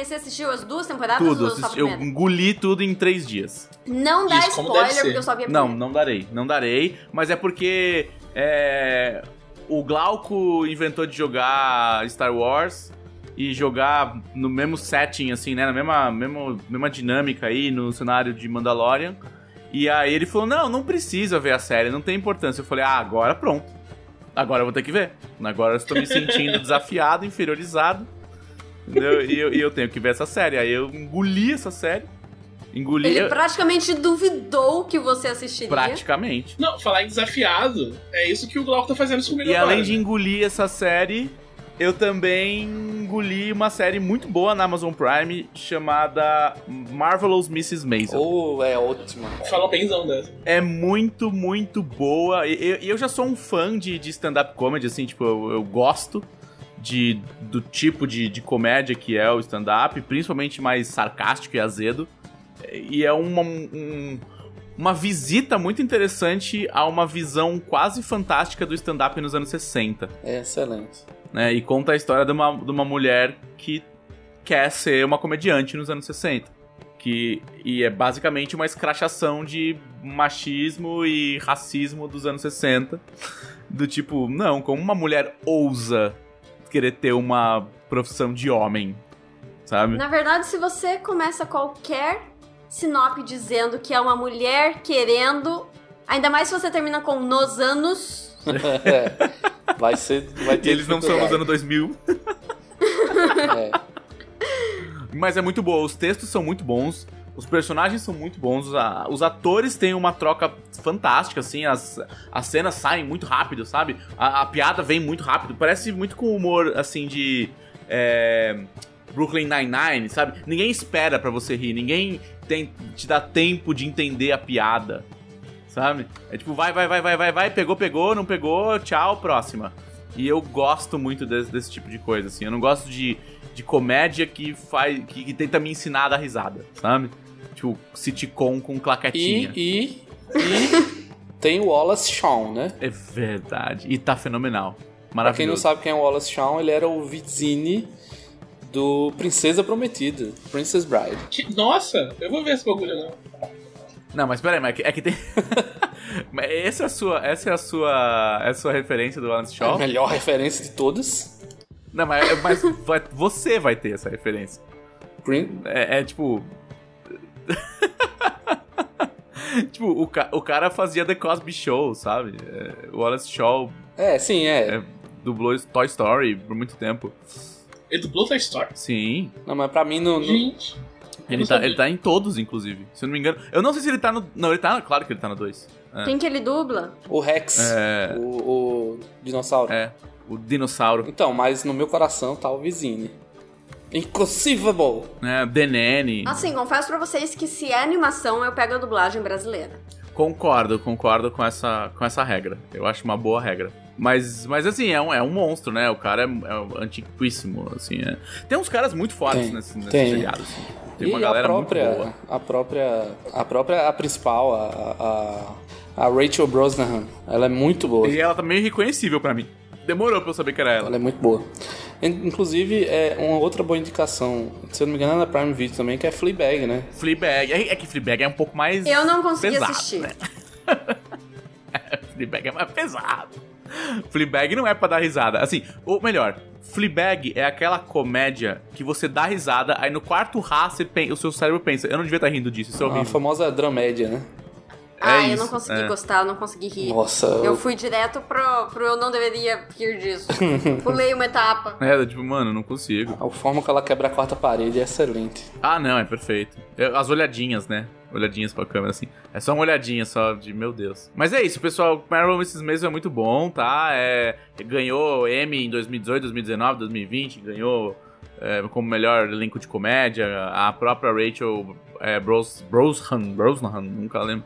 Você assistiu as duas temporadas? Tudo, eu engoli tudo em 3 dias. Não dá spoiler, porque eu só vi a primeira. Não darei, mas é porque o Glauco inventou de jogar Star Wars... E jogar no mesmo setting, assim, né? Na mesma dinâmica aí, no cenário de Mandalorian. E aí ele falou, não precisa ver a série, não tem importância. Eu falei, agora pronto. Agora eu vou ter que ver. Agora eu estou me sentindo desafiado, inferiorizado. Entendeu? E eu tenho que ver essa série. Aí eu engoli essa série. Ele praticamente duvidou que você assistiria. Praticamente. Não, falar em desafiado, é isso que o Glauco tá fazendo comigo agora. E além de engolir essa série... Eu também engoli uma série muito boa na Amazon Prime chamada Marvelous Mrs. Maisel. Oh, é ótima. Falou benzão dessa. É muito, muito boa. Eu já sou um fã de stand-up comedy, assim, tipo, eu gosto do tipo de comédia que é o stand-up, principalmente mais sarcástico e azedo. E é uma visita muito interessante a uma visão quase fantástica do stand-up nos anos 60. É excelente. Né, e conta a história de uma mulher que quer ser uma comediante nos anos 60. E é basicamente uma escrachação de machismo e racismo dos anos 60. Do tipo, não, como uma mulher ousa querer ter uma profissão de homem, sabe? Na verdade, se você começa qualquer sinopse dizendo que é uma mulher querendo... Ainda mais se você termina com nos anos... Vai ter. E eles não são nos anos 2000. Mas é muito boa. Os textos são muito bons. Os personagens são muito bons. Os atores têm uma troca fantástica, assim. As cenas saem muito rápido, sabe? A piada vem muito rápido. Parece muito com humor, assim, de... Brooklyn Nine-Nine, sabe? Ninguém espera pra você rir. Ninguém te dá tempo de entender a piada. Sabe? É tipo, vai, pegou, não pegou, tchau, próxima. E eu gosto muito desse tipo de coisa, assim. Eu não gosto de comédia que tenta me ensinar a dar risada, sabe? Tipo, sitcom com claquetinha. E tem o Wallace Shawn, né? É verdade. E tá fenomenal. Maravilhoso. Pra quem não sabe quem é o Wallace Shawn, ele era o Vizini do Princesa Prometida, Princess Bride. Nossa, eu vou ver esse bagulho, não. Não, mas peraí, mas é que tem... Essa é a sua referência do Alan Shaw? É a melhor referência de todas. Não, mas você vai ter essa referência. Tipo... tipo, o cara fazia The Cosby Show, sabe? O Alan Shaw... dublou Toy Story por muito tempo. Ele dublou Toy Story? Sim. Não, mas pra mim não... Gente... Ele tá em todos, inclusive. Se eu não me engano. Eu não sei se ele tá no... Não, ele tá... Claro que ele tá no 2. É. Quem que ele dubla? O Rex. O dinossauro. O dinossauro. Então, mas no meu coração tá o Vizini. Inconceivable. The Nanny. Assim, confesso pra vocês que se é animação, eu pego a dublagem brasileira. Concordo com essa regra. Eu acho uma boa regra. Mas assim, é um monstro, né? O cara é antiquíssimo, assim. Tem uns caras muito fortes nesse seriado, assim. Tem uma galera muito boa. A principal, a Rachel Brosnahan, ela é muito boa. E ela tá meio irreconhecível pra mim. Demorou pra eu saber que era ela. Ela é muito boa. Inclusive, é uma outra boa indicação, se eu não me engano, é na Prime Video também, que é Fleabag, né? Fleabag. É que Fleabag é um pouco mais pesado. Eu não consegui assistir. Né? Fleabag é mais pesado. Fleabag não é pra dar risada. Assim, ou melhor, Fleabag é aquela comédia que você dá risada, aí no quarto você o seu cérebro pensa, eu não devia estar rindo disso, isso é horrível. A famosa dramédia, né? Eu não consegui gostar, eu não consegui rir. Nossa. Eu fui direto pro eu não deveria rir disso. Pulei uma etapa. Mano, não consigo. A forma que ela quebra a quarta parede é excelente. Ah, não, é perfeito. As olhadinhas, né? Olhadinhas pra câmera, assim. É só uma olhadinha, só de meu Deus. Mas é isso, pessoal. Marvel esses meses é muito bom, tá? Ganhou Emmy em 2018, 2019, 2020. Ganhou como melhor elenco de comédia. A própria Rachel Brosnahan, nunca lembro.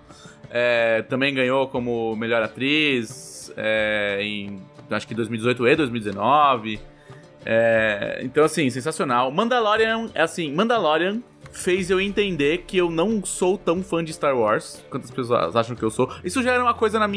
Também ganhou como melhor atriz em, acho que 2018 e 2019. Então, assim, sensacional. Mandalorian fez eu entender que eu não sou tão fã de Star Wars quanto as pessoas acham que eu sou. Isso já era uma coisa na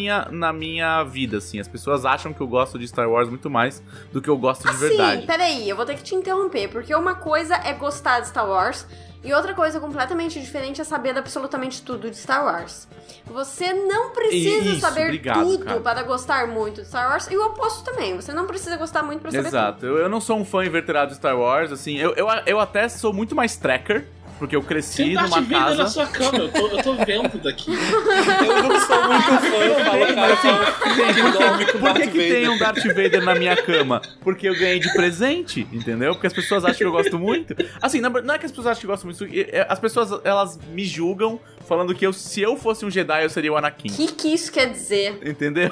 minha vida, assim. As pessoas acham que eu gosto de Star Wars muito mais do que eu gosto de verdade. Sim, peraí, eu vou ter que te interromper, porque uma coisa é gostar de Star Wars e outra coisa completamente diferente é saber absolutamente tudo de Star Wars. Você não precisa tudo, cara, para gostar muito de Star Wars. E o oposto também, você não precisa gostar muito para saber tudo. Exato, eu não sou um fã inverterado de Star Wars, assim. Eu até sou muito mais tracker, porque eu cresci numa casa... na sua cama, eu tô vendo daqui. Eu não sou muito fã, mas assim... Por que tem um Darth Vader na minha cama? Porque eu ganhei de presente, entendeu? Porque as pessoas acham que eu gosto muito. Assim, não é que as pessoas acham que eu gosto muito, as pessoas, elas me julgam falando que se eu fosse um Jedi, eu seria o Anakin. O que isso quer dizer? Entendeu?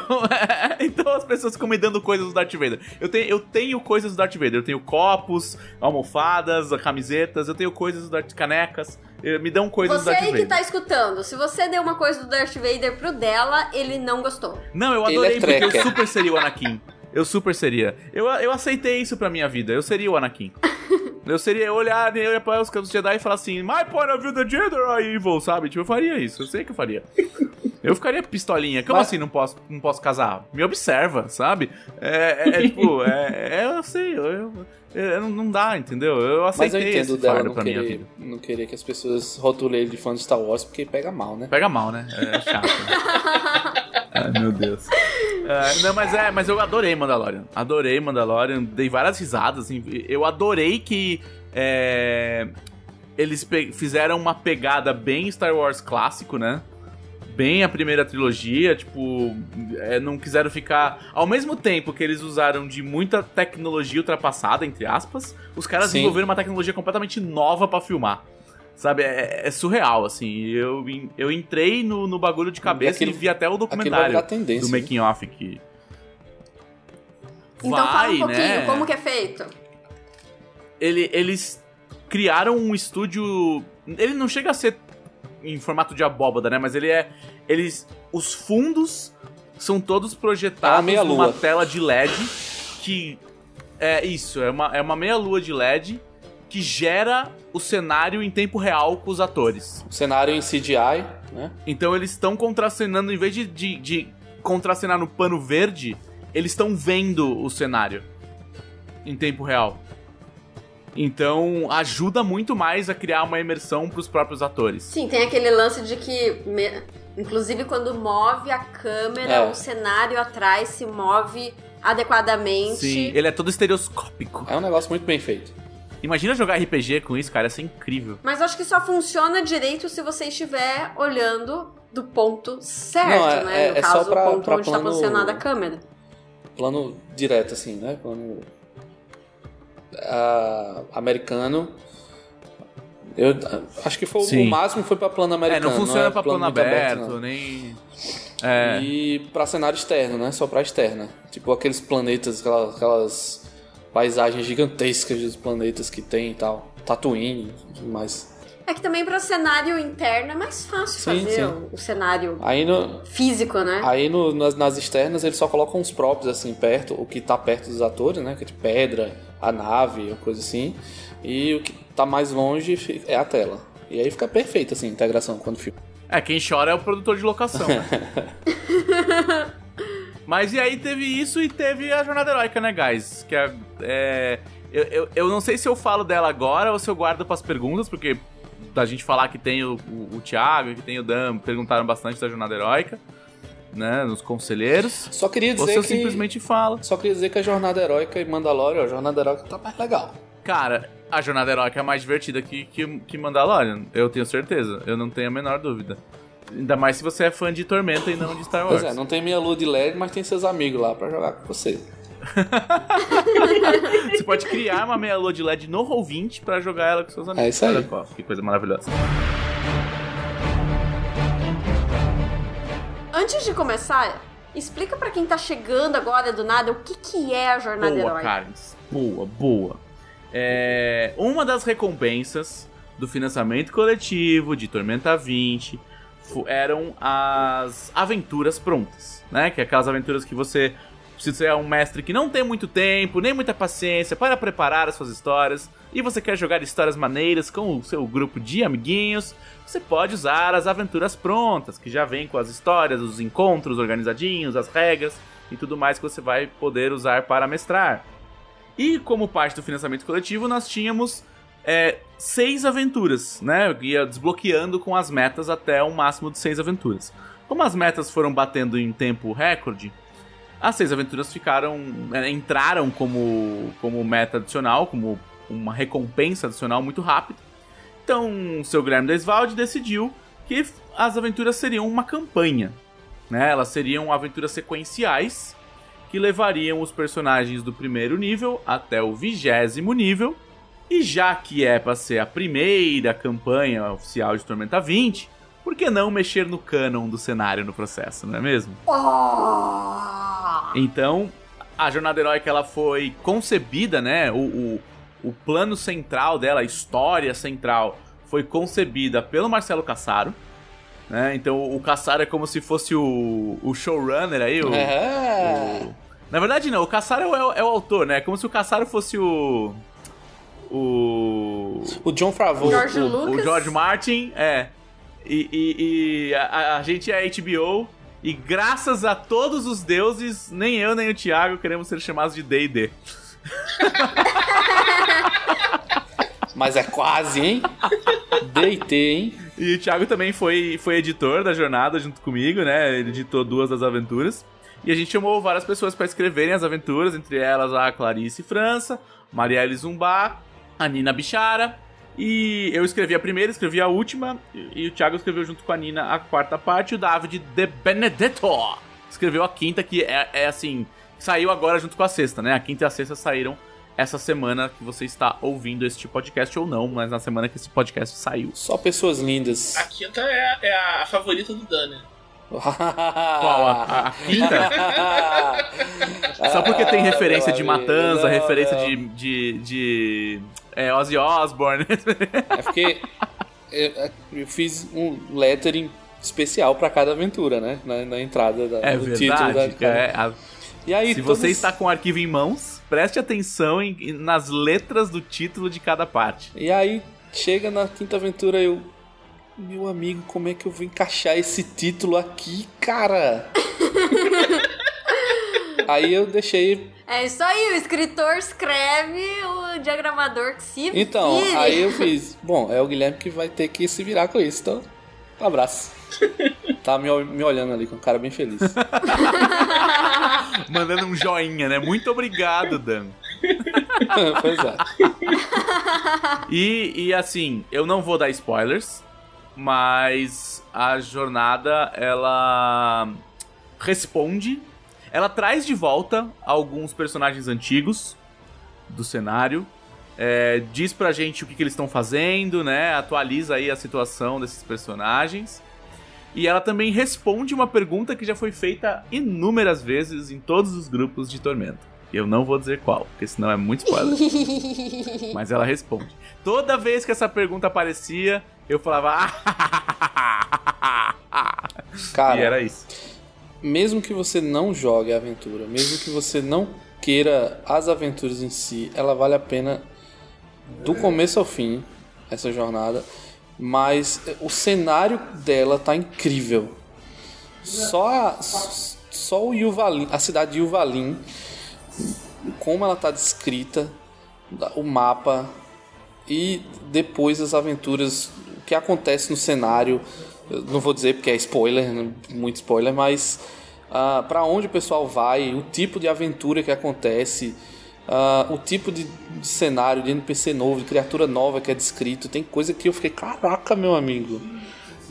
Então as pessoas ficam me dando coisas do Darth Vader. Eu tenho coisas do Darth Vader. Eu tenho copos, almofadas, camisetas. Eu tenho coisas do Darth Vader. Me dão coisas do Darth Vader. Você aí que tá escutando, se você deu uma coisa do Darth Vader pro dela, ele não gostou. Não, eu adorei, porque eu super seria o Anakin. Eu super seria. Eu aceitei isso pra minha vida, eu seria o Anakin. Eu olhar pra os campos Jedi e falar assim, my point of view the Jedi are evil, sabe? Tipo, eu faria isso, eu sei que eu faria. Eu ficaria pistolinha. Como assim não posso casar? Me observa, sabe? Eu sei, não dá, entendeu? Eu aceitei. Mas eu entendo dela não querer que as pessoas rotulem ele de fã de Star Wars, porque pega mal, né? Pega mal, né? É chato. Ai, meu Deus. Mas eu adorei Mandalorian. Dei várias risadas, assim. Eu adorei que... eles fizeram uma pegada bem Star Wars clássico, né? Bem a primeira trilogia, tipo, não quiseram ficar... Ao mesmo tempo que eles usaram de muita tecnologia ultrapassada, entre aspas, os caras desenvolveram uma tecnologia completamente nova pra filmar. Sabe, é surreal, assim. Eu entrei no bagulho de cabeça e vi até o documentário do Making Off. Que... Então fala um pouquinho, né? Como que é feito? Eles criaram um estúdio... Ele não chega a ser... em formato de abóbada, né? Mas ele é... Os fundos são todos projetados numa tela de LED que... É uma meia-lua de LED que gera o cenário em tempo real com os atores. O cenário em CGI, né? Então eles estão contracenando, em vez de contracenar no pano verde, eles estão vendo o cenário em tempo real. Então, ajuda muito mais a criar uma imersão pros próprios atores. Sim, tem aquele lance de que... Inclusive, quando move a câmera, o cenário atrás se move adequadamente. Sim, ele é todo estereoscópico. É um negócio muito bem feito. Imagina jogar RPG com isso, cara. Isso é incrível. Mas acho que só funciona direito se você estiver olhando do ponto certo, né? No caso, só o ponto onde está posicionada a câmera. Plano direto, assim, né? Plano... americano. Eu acho que foi o máximo foi pra plano americano. Não funciona pra plano aberto nem... E pra cenário externo, né? Só pra externa. Tipo aqueles planetas, aquelas paisagens gigantescas dos planetas que tem e tal. Tatooine e tudo mais. É que também pra cenário interno é mais fácil fazer o cenário aí físico, né? Aí nas externas eles só colocam os props, assim, perto, o que tá perto dos atores, né? Que é de pedra, a nave, coisa assim, e o que tá mais longe é a tela. E aí fica perfeito, assim, a integração quando o filme. É, quem chora é o produtor de locação, né? Mas e aí teve isso e teve a Jornada Heroica, né, guys? Que eu não sei se eu falo dela agora ou se eu guardo pras perguntas, porque da gente falar que tem o Thiago, que tem o Dan, perguntaram bastante da Jornada Heroica, né, nos conselheiros. Só queria dizer ou se eu simplesmente falo. Só queria dizer que a Jornada Heroica e Mandalorian, a Jornada Heroica tá mais legal. Cara, a Jornada Heroica é mais divertida que Mandalorian, eu tenho certeza, eu não tenho a menor dúvida. Ainda mais se você é fã de Tormenta e não de Star Wars. Pois é, não tem minha lua de LED, mas tem seus amigos lá pra jogar com você. Você pode criar uma meia lua de LED no Roll20 pra jogar ela com seus amigos. É isso aí. Olha, que coisa maravilhosa. Antes de começar, explica pra quem tá chegando agora do nada o que é a Jornada Heroica. Boa, Karen. Boa. É uma das recompensas do financiamento coletivo de Tormenta 20 eram as aventuras prontas, né? Que é aquelas aventuras que você... Se você é um mestre que não tem muito tempo, nem muita paciência para preparar as suas histórias, e você quer jogar histórias maneiras com o seu grupo de amiguinhos, você pode usar as aventuras prontas, que já vem com as histórias, os encontros organizadinhos, as regras e tudo mais que você vai poder usar para mestrar. E como parte do financiamento coletivo, nós tínhamos 6 aventuras, né? Eu ia desbloqueando com as metas até um máximo de 6 aventuras. Como as metas foram batendo em tempo recorde, as 6 aventuras entraram como meta adicional, como uma recompensa adicional muito rápido. Então, o seu Guilherme Desvaldi decidiu que as aventuras seriam uma campanha, né? Elas seriam aventuras sequenciais que levariam os personagens do primeiro nível até o 20º nível. E já que é para ser a primeira campanha oficial de Tormenta 20, por que não mexer no cânon do cenário no processo, não é mesmo? Então, a Jornada Heroica ela foi concebida, né? O plano central dela, a história central, foi concebida pelo Marcelo Cassaro, né? Então, o Cassaro é como se fosse o showrunner aí. Na verdade, não. O Cassaro é o autor, né? É como se o Cassaro fosse o John Favreau. O George Martin, E a gente é HBO, e graças a todos os deuses, nem eu nem o Thiago queremos ser chamados de D&D. Mas é quase, hein? D&T, hein? E o Thiago também foi editor da jornada junto comigo, né? Ele editou 2 das aventuras. E a gente chamou várias pessoas para escreverem as aventuras, entre elas a Clarice França, Marielle Zumbá, a Nina Bichara. E eu escrevi a primeira, escrevi a última, e o Thiago escreveu junto com a Nina a 4ª parte, e o David De Benedetto escreveu a 5ª, que é assim, saiu agora junto com a 6ª, né? A 5ª e a 6ª saíram essa semana que você está ouvindo este podcast ou não, mas na semana que esse podcast saiu. Só pessoas lindas. A 5ª é a favorita do Dan, né? Qual? A 5ª? Só porque tem referência de matanza, referência de Ozzy Osbourne. É porque eu fiz um lettering especial pra cada aventura, né? Na entrada do título da cada... E aí, se você está com o arquivo em mãos, preste atenção nas letras do título de cada parte. E aí, chega na 5ª aventura, eu... Meu amigo, como é que eu vou encaixar esse título aqui, cara? Aí eu deixei... É isso aí, o escritor escreve, o diagramador que se vira. Então, aí eu fiz... Bom, é o Guilherme que vai ter que se virar com isso, então... Um abraço. Tá me olhando ali com um cara bem feliz. Mandando um joinha, né? Muito obrigado, Dan. Pois é. E assim, eu não vou dar spoilers... Mas a jornada, ela responde, ela traz de volta alguns personagens antigos do cenário, diz pra gente o que eles estão fazendo, né? Atualiza aí a situação desses personagens. E ela também responde uma pergunta que já foi feita inúmeras vezes em todos os grupos de Tormenta. Eu não vou dizer qual, porque senão é muito spoiler. Mas ela responde. Toda vez que essa pergunta aparecia... Eu falava... Cara, e era isso. Mesmo que você não jogue a aventura, mesmo que você não queira as aventuras em si, ela vale a pena do começo ao fim, essa jornada. Mas o cenário dela tá incrível. Só o Yuvalin, a cidade de Yuvalin, como ela tá descrita, o mapa e depois as aventuras, o que acontece no cenário. Eu não vou dizer porque é spoiler, muito spoiler, mas para onde o pessoal vai, o tipo de aventura que acontece, o tipo de cenário, de NPC novo, de criatura nova que é descrito. Tem coisa que eu fiquei, caraca, meu amigo,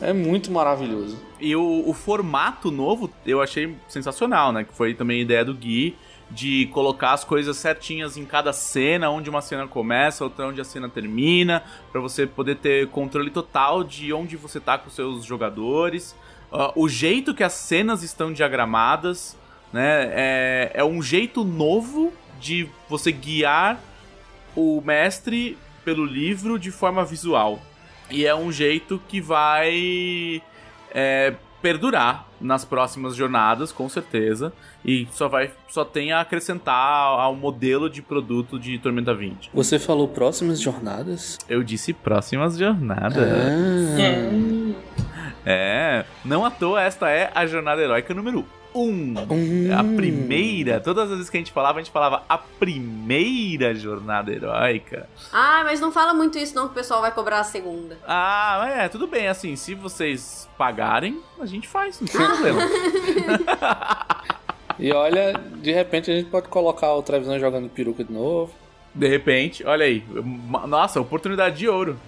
é muito maravilhoso. E o formato novo eu achei sensacional, né? Que foi também a ideia do Gui de colocar as coisas certinhas em cada cena, onde uma cena começa, outra onde a cena termina, pra você poder ter controle total de onde você tá com os seus jogadores. O jeito que as cenas estão diagramadas, né, é um jeito novo de você guiar o mestre pelo livro de forma visual. E é um jeito que vai perdurar nas próximas jornadas, com certeza, e só tem a acrescentar ao modelo de produto de Tormenta 20. Você falou próximas jornadas? Eu disse próximas jornadas. Não à toa, esta é a Jornada Heroica número 1. A primeira. Todas as vezes que a gente falava a primeira Jornada Heroica. Ah, mas não fala muito isso não, que o pessoal vai cobrar a segunda. Ah, tudo bem, assim, se vocês pagarem, a gente faz, não tem problema. E olha, de repente a gente pode colocar o Trevisan jogando peruca de novo. De repente, olha aí. Nossa, oportunidade de ouro.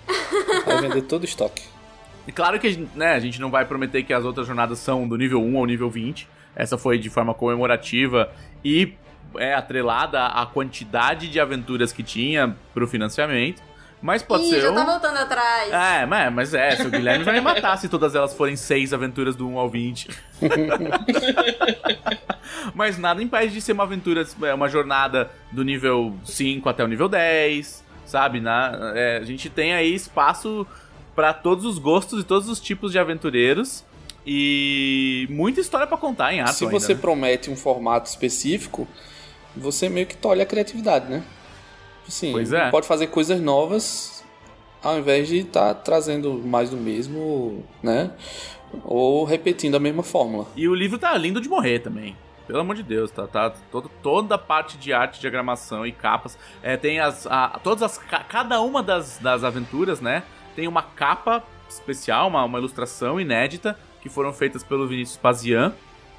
Vai vender todo o estoque. E claro que, né, a gente não vai prometer que as outras jornadas são do nível 1 ao nível 20. Essa foi de forma comemorativa e atrelada à quantidade de aventuras que tinha pro financiamento. Mas pode ser. Já tá voltando atrás. Mas se o Guilherme vai me matar se todas elas forem 6 aventuras do 1 ao 20. Mas nada impede de ser uma aventura, uma jornada do nível 5 até o nível 10, sabe? A gente tem aí espaço para todos os gostos e todos os tipos de aventureiros. E muita história para contar em Arton. Se você promete um formato específico, você meio que tolhe a criatividade, né? Assim, pode fazer coisas novas ao invés de estar trazendo mais do mesmo, né? Ou repetindo a mesma fórmula. E o livro tá lindo de morrer também. Pelo amor de Deus, tá toda a parte de arte, diagramação e capas. Tem cada uma das aventuras, né? Tem uma capa especial, uma ilustração inédita, que foram feitas pelo Vinícius Pazian.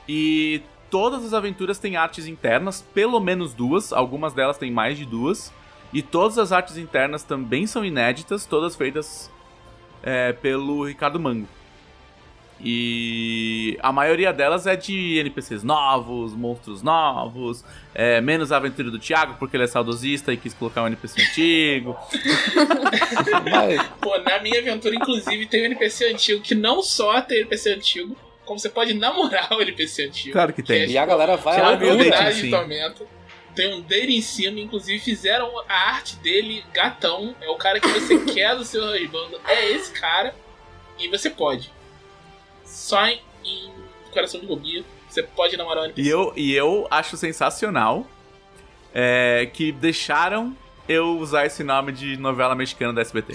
E todas as aventuras têm artes internas, pelo menos 2. Algumas delas têm mais de 2. E todas as artes internas também são inéditas, todas feitas pelo Ricardo Mango. E a maioria delas é de NPCs novos, monstros novos, menos a aventura do Thiago, porque ele é saudosista e quis colocar um NPC antigo. Pô, na minha aventura, inclusive, tem um NPC antigo que não só tem NPC antigo, como você pode namorar o NPC antigo. Claro que tem. E a galera vai lá de tormento. Tem um dele em cima, inclusive fizeram a arte dele gatão. É o cara que você quer do seu resbando. É esse cara. E você pode. Só em Coração de Rubia você pode namorar um NPC. E eu acho sensacional que deixaram eu usar esse nome de novela mexicana da SBT.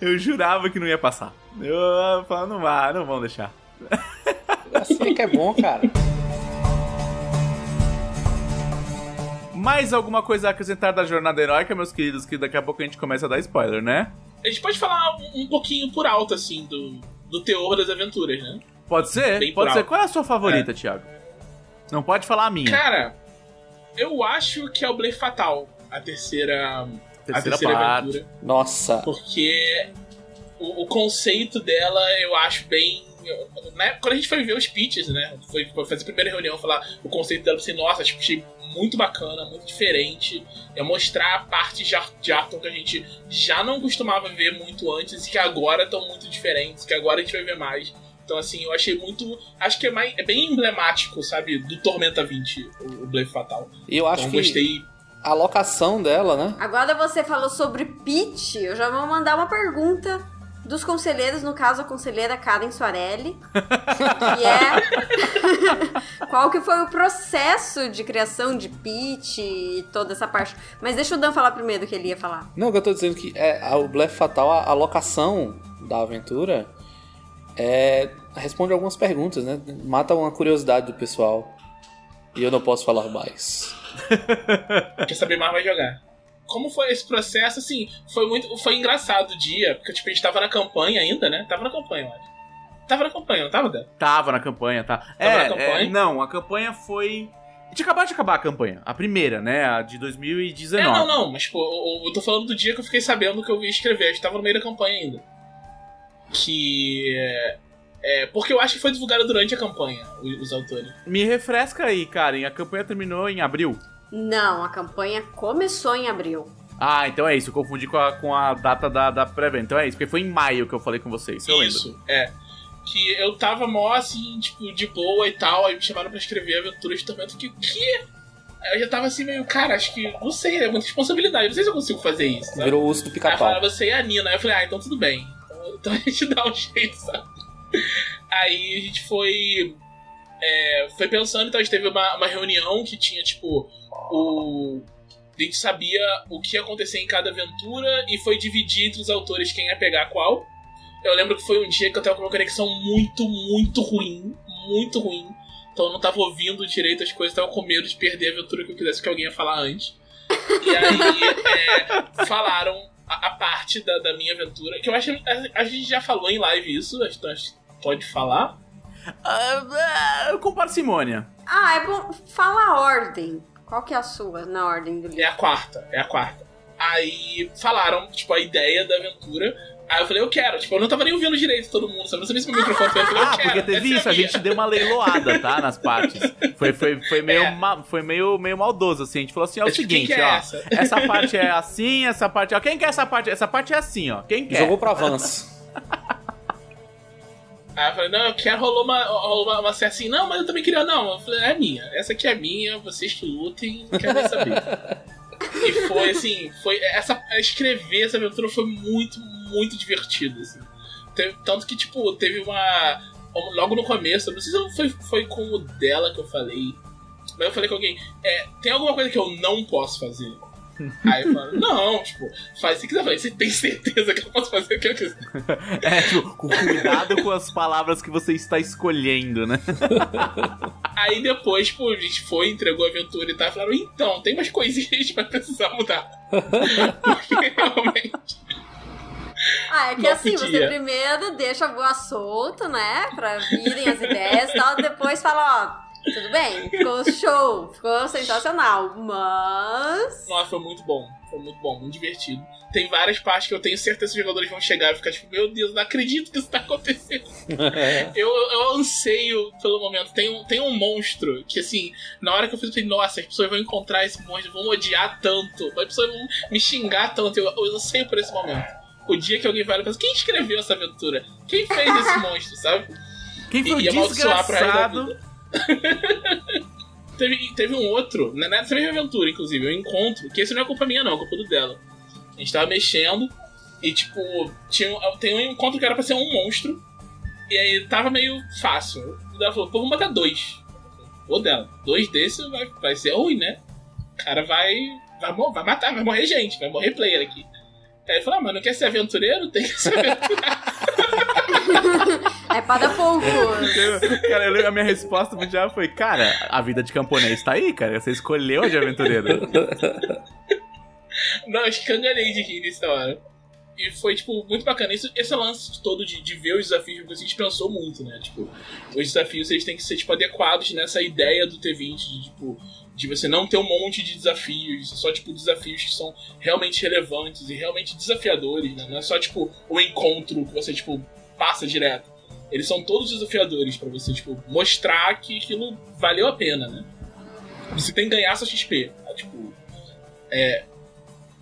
Eu jurava que não ia passar. Eu falava, não vão deixar. Assim que é bom, cara. Mais alguma coisa a acrescentar da Jornada Heroica, meus queridos? Que daqui a pouco a gente começa a dar spoiler, né? A gente pode falar um pouquinho por alto, assim, do teor das aventuras, né? Pode ser, pode ser. Qual é a sua favorita, Thiago? Não pode falar a minha. Cara, eu acho que é o Blefe Fatal, a terceira parte. Aventura. Nossa. Porque o conceito dela, eu acho bem... Quando a gente foi ver os pitches, né? Foi fazer a primeira reunião, falar o conceito dela, assim, nossa, tipo, achei muito bacana, muito diferente. É mostrar a parte de Arton que a gente já não costumava ver muito antes, e que agora estão muito diferentes, que agora a gente vai ver mais. Então, assim, eu achei muito... Acho que é bem emblemático, sabe? Do Tormenta 20, o Blefe Fatal. E eu acho que a locação dela, né? Agora você falou sobre pitch, eu já vou mandar uma pergunta Dos conselheiros, no caso, a conselheira Karen Soarelli, que é qual que foi o processo de criação de pitch e toda essa parte. Mas deixa o Dan falar primeiro do que ele ia falar. Não, o que eu tô dizendo que é, o Blefe Fatal, a locação da aventura, responde algumas perguntas, né? Mata uma curiosidade do pessoal. E eu não posso falar mais. Quer saber mais, vai jogar. Como foi esse processo, assim, foi engraçado o dia, porque tipo, a gente tava na campanha ainda, né? Tava na campanha, não tava, Dan? Tava na campanha, tá. Não, a campanha foi... A gente acabou de acabar a campanha, a primeira, né? A de 2019. Mas pô, eu tô falando do dia que eu fiquei sabendo que eu ia escrever, a gente tava no meio da campanha ainda. Porque eu acho que foi divulgado durante a campanha, os autores. Me refresca aí, Karen, a campanha terminou em abril? Não, a campanha começou em abril. Ah, então é isso, eu confundi com a data da pré-venda. Então é isso, porque foi em maio que eu falei com vocês, eu lembro. Isso, que eu tava mó assim, tipo, de boa e tal, aí me chamaram pra escrever Aventuras de Tormenta, que o quê? Aí eu já tava assim meio, cara, acho que, não sei, é muita responsabilidade, não sei se eu consigo fazer isso. Sabe? Virou o urso do pica-pau. Aí eu falava, você e a Nina, aí eu falei, então tudo bem, então a gente dá um jeito, sabe? Aí a gente foi pensando, então a gente teve uma reunião que tinha, tipo, a gente sabia o que ia acontecer em cada aventura e foi dividir entre os autores quem ia pegar qual. Eu lembro que foi um dia que eu tava com uma conexão muito ruim. Então eu não tava ouvindo direito as coisas, tava com medo de perder a aventura que eu quisesse que alguém ia falar antes. E aí falaram a parte da minha aventura, que eu acho que a gente já falou em live isso, então a gente pode falar. Com parcimônia. É bom. Fala a ordem. Qual que é a sua na ordem do livro? É a quarta. Aí falaram, tipo, a ideia da aventura. Aí eu falei, eu quero. Tipo, eu não tava nem ouvindo direito todo mundo, sabe? Não sabia se meu microfone foi. Eu falei, eu quero. Porque teve isso, a gente deu uma leiloada, tá? Nas partes. Foi meio maldoso, assim. A gente falou assim, o seguinte, ó. Essa parte é assim, essa parte... Ó, quem quer essa parte? Essa parte é assim, ó. Quem quer? Jogou pro avanço. Aí eu falei, não, eu quero, rolou uma série assim, não, mas eu também queria, não. Eu falei, é minha, essa aqui é minha, vocês que lutem, não quero nem saber. E foi assim, escrever essa aventura foi muito, muito divertido, assim. Tanto que, tipo, teve uma... Logo no começo, não sei se foi com o dela que eu falei, mas eu falei com alguém, tem alguma coisa que eu não posso fazer? Aí eu falo, não, tipo, faz o que quiser. Você tem certeza que eu posso fazer o que eu quiser? Tipo, cuidado com as palavras que você está escolhendo, né? Aí depois, tipo, a gente foi, entregou a aventura e tal, e falaram, então, tem umas coisinhas que a gente vai precisar mudar. Porque realmente... É que não assim, podia. Você primeiro deixa voar solto, né? Pra virem as ideias e tal, depois fala, ó... Tudo bem, ficou show, ficou sensacional, mas... Nossa, foi muito bom, muito divertido. Tem várias partes que eu tenho certeza que os jogadores vão chegar e ficar tipo, meu Deus, não acredito que isso tá acontecendo. Eu anseio pelo momento, tem um monstro que assim, na hora que eu fiz, eu falei, nossa, as pessoas vão encontrar esse monstro, vão odiar tanto, as pessoas vão me xingar tanto, eu anseio por esse momento. O dia que alguém vai lá e fala, quem escreveu essa aventura? Quem fez esse monstro, sabe? Quem foi o desgraçado? Teve um outro, nessa mesma aventura, inclusive, um encontro, que esse não é culpa minha não, é culpa do dela. A gente tava mexendo e tipo, tem um encontro que era pra ser um monstro, e aí tava meio fácil. E ela falou, pô, vamos botar 2. Pô, dela, 2 desses vai ser ruim, né? O cara vai matar, vai morrer gente, vai morrer player aqui. Aí ele falou, mano, quer ser aventureiro? Tem que ser aventureiro. É pra dar pouco. Cara, a minha resposta pro Thiago foi, cara, a vida de camponês tá aí, cara. Você escolheu a de aventureiro. Não, eu escangalhei de rir nessa hora. E foi, tipo, muito bacana. Esse lance todo de ver os desafios, a gente pensou muito, né? Tipo, os desafios, eles têm que ser, tipo, adequados nessa ideia do T20, de, tipo... De você não ter um monte de desafios, só tipo desafios que são realmente relevantes e realmente desafiadores, né? Não é só tipo um encontro que você tipo passa direto. Eles são todos desafiadores pra você tipo mostrar que aquilo valeu a pena, né? Você tem que ganhar sua XP, tá? Tipo,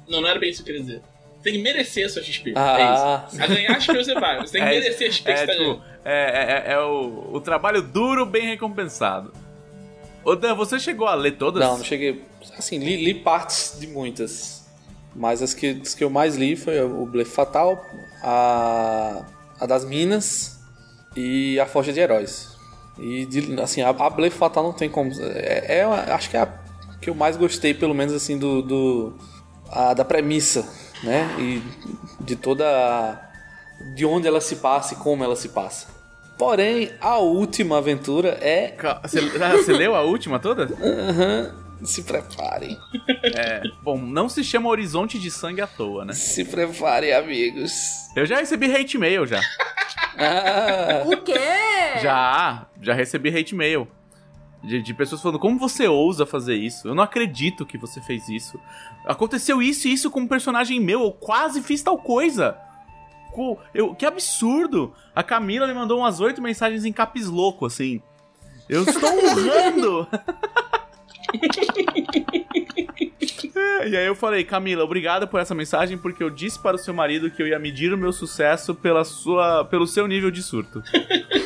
não era bem isso que eu queria dizer. Tem que merecer sua XP, é isso. A ganhar a XP você vai, você tem que merecer a XP que você tá ganhando. O trabalho duro bem recompensado. Ô Dan, você chegou a ler todas? Não cheguei. Assim, li partes de muitas. Mas as que eu mais li foi o Blefe Fatal, a das Minas e a Forja de Heróis. E assim, a Blefe Fatal não tem como... acho que é a que eu mais gostei, pelo menos assim, da premissa, né? E de toda... de onde ela se passa e como ela se passa. Porém, a última aventura é... Você leu a última toda? Aham. Uhum. Se preparem. Bom, não se chama Horizonte de Sangue à toa, né? Se preparem, amigos. Eu já recebi hate mail, já. O quê? Já recebi hate mail. De pessoas falando, como você ousa fazer isso? Eu não acredito que você fez isso. Aconteceu isso e isso com um personagem meu. Eu quase fiz tal coisa. Que absurdo. A Camila me mandou umas 8 mensagens em caps louco, assim. Eu estou urrando. E aí eu falei, Camila, obrigado por essa mensagem, porque eu disse para o seu marido que eu ia medir o meu sucesso pelo seu nível de surto.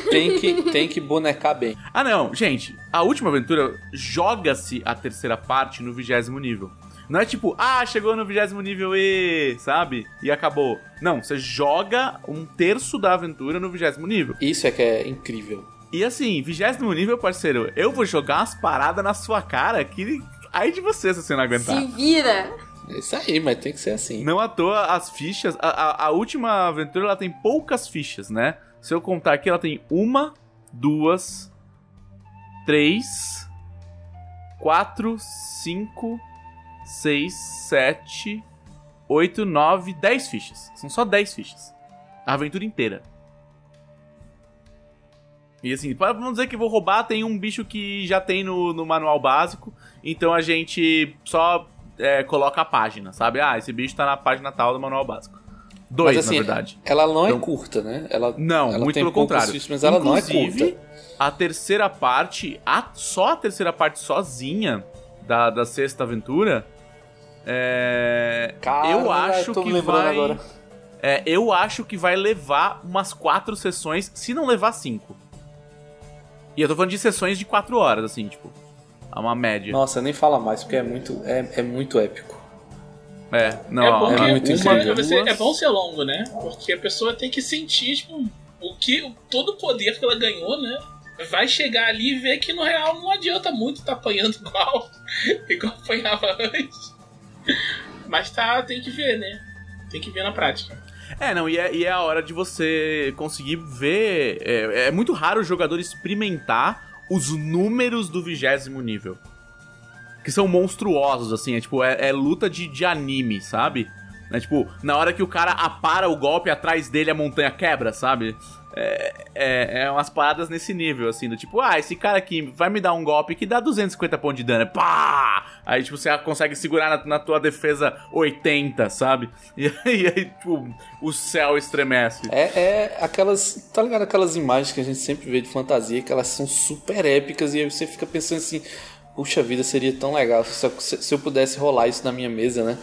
Tem que bonecar bem. Ah não, gente, a última aventura joga-se a terceira parte no 20º nível. Não é tipo, chegou no 20º nível e... sabe? E acabou. Não, você joga um terço da aventura no 20º nível. Isso é que é incrível. E assim, 20º nível, parceiro, eu vou jogar umas paradas na sua cara que aí de você se você não aguentar. Se vira! É isso aí, mas tem que ser assim. Não à toa as fichas... A última aventura, ela tem poucas fichas, né? Se eu contar aqui, ela tem 1, 2, 3, 4, 5, 6, 7, 8, 9, 10 fichas. São só 10 fichas. A aventura inteira. E assim, vamos dizer que vou roubar, tem um bicho que já tem no manual básico, então a gente só coloca a página, sabe? Esse bicho tá na página tal do manual básico. 2, assim, na verdade. Ela não é curta, né? Não, muito pelo contrário. Mas ela não é curta. Inclusive, a terceira parte, só a terceira parte sozinha da sexta aventura, cara, eu acho que vai... Agora. Eu acho que vai levar umas 4 sessões, se não levar 5. E eu tô falando de sessões de 4 horas, assim, tipo, é uma média. Nossa, nem fala mais, porque é muito épico. É muito incrível. É bom ser longo, né? Porque a pessoa tem que sentir, tipo, todo o poder que ela ganhou, né? Vai chegar ali e ver que, no real, não adianta muito tá apanhando igual apanhava antes. Mas tem que ver, né? Tem que ver na prática. E é a hora de você conseguir ver... É muito raro o jogador experimentar os números do 20º nível. Que são monstruosos, assim. É luta de anime, sabe? É tipo, na hora que o cara apara o golpe, atrás dele a montanha quebra, sabe? É umas paradas nesse nível, assim. Do tipo, esse cara aqui vai me dar um golpe que dá 250 pontos de dano. Pá! Aí, tipo, você consegue segurar na tua defesa 80, sabe? E aí tipo, o céu estremece. É aquelas... Tá ligado? Aquelas imagens que a gente sempre vê de fantasia, que elas são super épicas. E aí você fica pensando assim... Puxa vida, seria tão legal se eu pudesse rolar isso na minha mesa, né?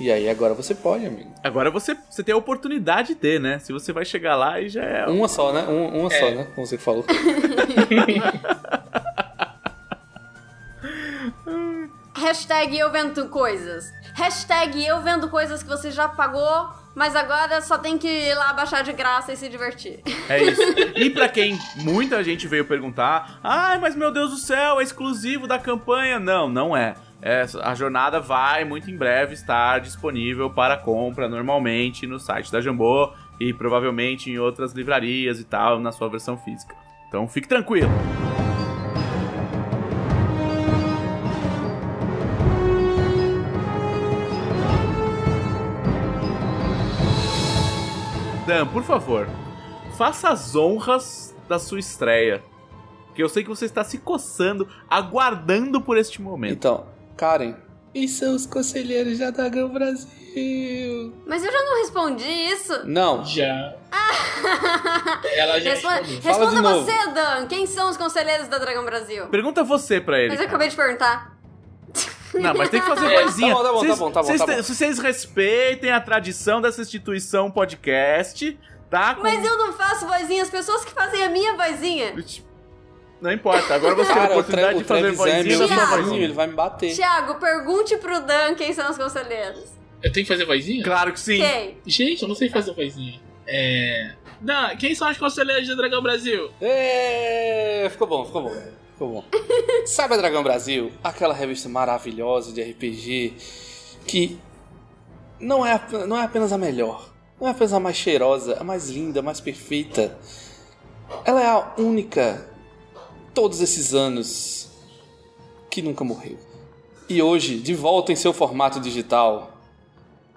E aí agora você pode, amigo. Agora você tem a oportunidade de ter, né? Se você vai chegar lá e já é... Uma só, né? Só, né? Como você falou. Hashtag eu vendo coisas. Hashtag eu vendo coisas que você já pagou, mas agora só tem que ir lá baixar de graça e se divertir. É isso. E pra quem muita gente veio perguntar, mas meu Deus do céu, é exclusivo da campanha. Não, não é. A jornada vai muito em breve estar disponível para compra normalmente no site da Jamô e provavelmente em outras livrarias e tal, na sua versão física. Então fique tranquilo. Dan, por favor, faça as honras da sua estreia, que eu sei que você está se coçando, aguardando por este momento. Então, Karen, e são os conselheiros da Dragão Brasil? Mas eu já não respondi isso. Não. Já. Ela já respondeu. Responda você, Dan. Quem são os conselheiros da Dragão Brasil? Pergunta você pra ele. Mas eu acabei de perguntar. Não, mas tem que fazer vozinha. Tá bom. Vocês respeitem a tradição dessa instituição podcast, tá? Mas eu não faço vozinha. As pessoas que fazem a minha vozinha. Não importa, agora você tem a oportunidade de fazer vozinha na sua vozinha. Ele vai me bater. Thiago, pergunte pro Dan quem são os conselheiros. Eu tenho que fazer vozinha? Claro que sim. Quem? Gente, eu não sei fazer vozinha. Dan, quem são os conselheiros do Dragão Brasil? Ficou bom. Sabe a Dragão Brasil? Aquela revista maravilhosa de RPG que não é apenas a melhor, não é apenas a mais cheirosa, a mais linda, a mais perfeita. Ela é a única, todos esses anos, que nunca morreu. E hoje, de volta em seu formato digital,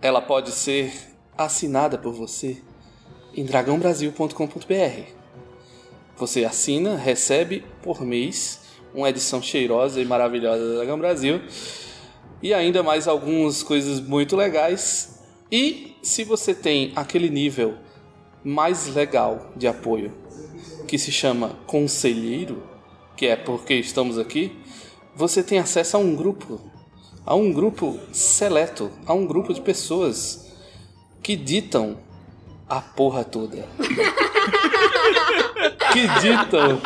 ela pode ser assinada por você em dragãobrasil.com.br. Você assina, recebe por mês uma edição cheirosa e maravilhosa do Dragão Brasil e ainda mais algumas coisas muito legais. E se você tem aquele nível mais legal de apoio, que se chama Conselheiro, que é porque estamos aqui, você tem acesso a um grupo seleto, a um grupo de pessoas que ditam a porra toda. Que ditam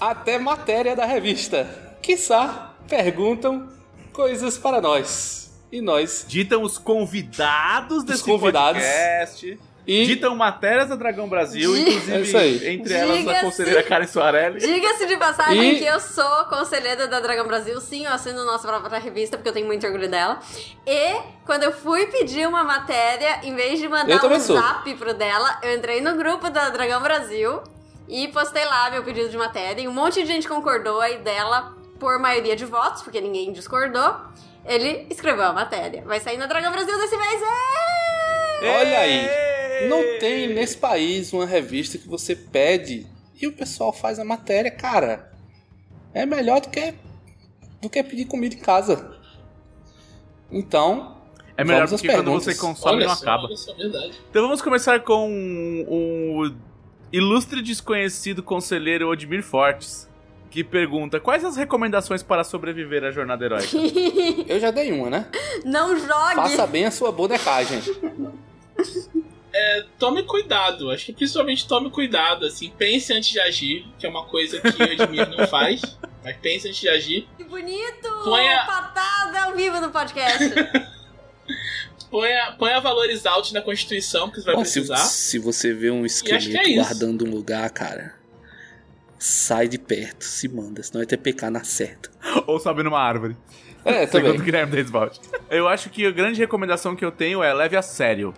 até matéria da revista. Quiçá perguntam coisas para nós. E nós ditam os convidados desse podcast. E ditam matérias da Dragão Brasil, inclusive entre elas a conselheira Karen Soarelli. Diga-se de passagem que eu sou conselheira da Dragão Brasil, sim, eu assino nossa própria revista, porque eu tenho muito orgulho dela. E quando eu fui pedir uma matéria, em vez de mandar um zap pro dela, eu entrei no grupo da Dragão Brasil e postei lá meu pedido de matéria. E um monte de gente concordou, aí dela, por maioria de votos, porque ninguém discordou, ele escreveu a matéria. Vai sair na Dragão Brasil desse mês. Olha aí! Não tem nesse país uma revista que você pede e o pessoal faz a matéria, cara. É melhor do que pedir comida em casa. Então, é melhor do que quando você consome e não acaba. Então vamos começar com o ilustre desconhecido conselheiro Odmir Fortes, que pergunta: quais as recomendações para sobreviver à jornada heróica? Eu já dei uma, né? Não jogue! Faça bem a sua bonecagem. Tome cuidado, acho que principalmente tome cuidado, assim, pense antes de agir, que é uma coisa que o Edmir não faz, mas pense antes de agir. Que bonito! Patada ao vivo no podcast! Ponha valores altos na Constituição, que você vai precisar. Se você vê um esqueleto guardando um lugar, cara, sai de perto, se manda, senão vai ter PK na certa. Ou sobe numa árvore. Segundo o Guilherme Desvaldi. Eu acho que a grande recomendação que eu tenho é leve a sério.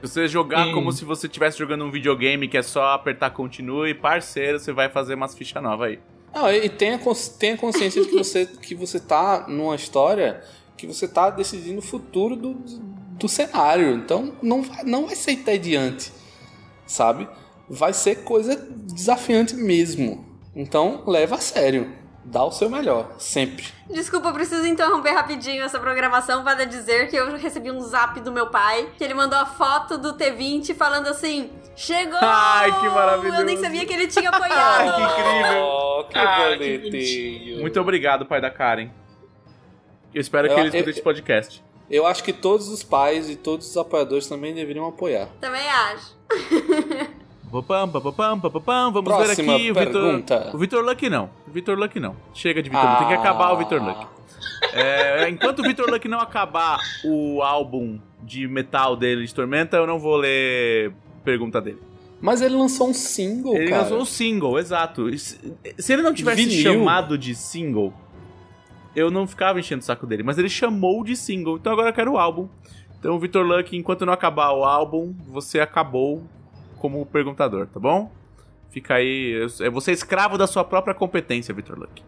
Você jogar como se você estivesse jogando um videogame que é só apertar continue, parceiro, você vai fazer umas fichas novas aí. E tenha consciência de que você tá numa história que você tá decidindo o futuro do cenário. Então não vai ser entediante, sabe? Vai ser coisa desafiante mesmo. Então leva a sério. Dá o seu melhor, sempre. Desculpa, eu preciso interromper rapidinho essa programação para dizer que eu recebi um zap do meu pai, que ele mandou a foto do T20 falando assim: chegou! Ai, que maravilhoso! Eu nem sabia que ele tinha apoiado! Ai, que incrível! Que bonitinho! Muito obrigado, pai da Karen. Eu espero que ele escute esse podcast. Eu acho que todos os pais e todos os apoiadores também deveriam apoiar. Também acho. Vamos próxima ver aqui pergunta. O Vitor Lucky não. Chega de Vitor Lucky. Tem que acabar o Vitor Lucky. Enquanto o Vitor Lucky não acabar o álbum de metal dele de Tormenta, eu não vou ler pergunta dele. Mas ele lançou um single, cara. Ele lançou um single, exato. Se ele não tivesse chamado de single, eu não ficava enchendo o saco dele. Mas ele chamou de single, então agora eu quero o álbum. Então, Vitor Lucky, enquanto não acabar o álbum, você acabou como perguntador, tá bom? Fica aí. Você é escravo da sua própria competência, Vitor Lucky.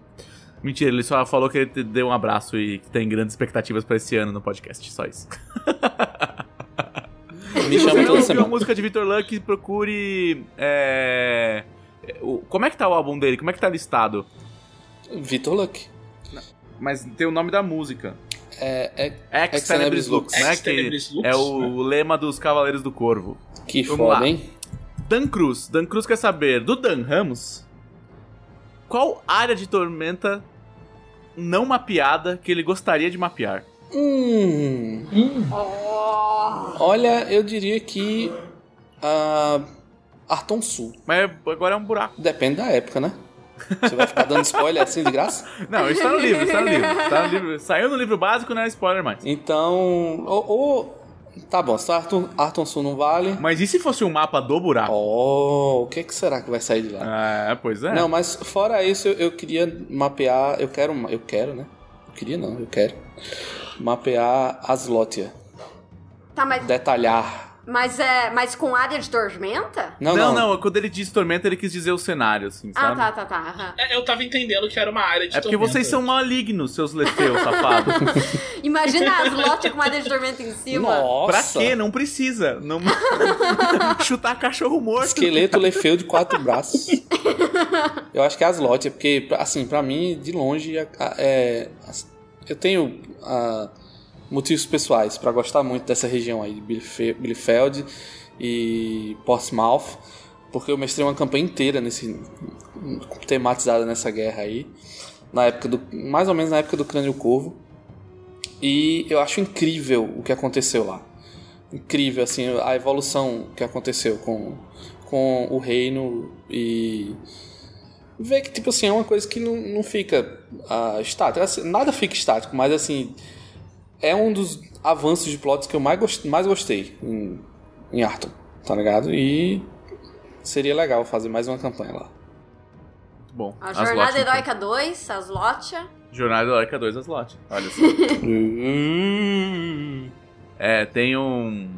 Mentira, ele só falou que ele te deu um abraço e que tem grandes expectativas pra esse ano no podcast. Só isso. Me chama toda semana. A música de Vitor Lucky, procure. Como é que tá o álbum dele? Como é que tá listado? Vitor Lucky. Não, mas tem o nome da música. Ex Tenebris Lux, né? Que é o lema dos Cavaleiros do Corvo. Que foda, hein? Dan Cruz. Dan Cruz quer saber do Dan Ramos qual área de Tormenta não mapeada que ele gostaria de mapear. Olha, eu diria que Arton Sul. Mas agora é um buraco. Depende da época, né? Você vai ficar dando spoiler assim de graça? Não, isso tá no livro, Saiu no livro básico, não é spoiler mais. Então, tá bom, se Arton Sul não vale. Mas e se fosse um mapa do buraco? O que que será que vai sair de lá? Ah, pois é. Não, mas fora isso, eu queria mapear... Eu quero mapear Aslotia. Tá, mas... Detalhar... Mas com área de tormenta? Não, quando ele disse tormenta, ele quis dizer o cenário, assim, sabe? Ah, tá. Uhum. Eu tava entendendo que era uma área de tormenta. É porque vocês são malignos, seus leteus, safados. Imagina as lotes com área de tormenta em cima. Nossa! Pra quê? Não precisa. Não... Chutar cachorro morto. Esqueleto lefeu de 4 braços. Eu acho que é as lotes, porque, assim, pra mim, de longe, eu tenho... motivos pessoais para gostar muito dessa região aí, de Bielefeld e Portsmouth, porque eu mestrei uma campanha inteira tematizada nessa guerra aí, mais ou menos na época do Crânio Corvo, e eu acho incrível o que aconteceu lá. Incrível, assim, a evolução que aconteceu com o reino, e ver que, tipo assim, é uma coisa que não fica estática, nada fica estático, mas assim... É um dos avanços de plots que eu mais gostei em Arton, tá ligado? E seria legal fazer mais uma campanha lá. Bom, a Jornada Heroica 2, Aslotia. Jornada Heroica 2, Aslotia. Olha só. Tem um...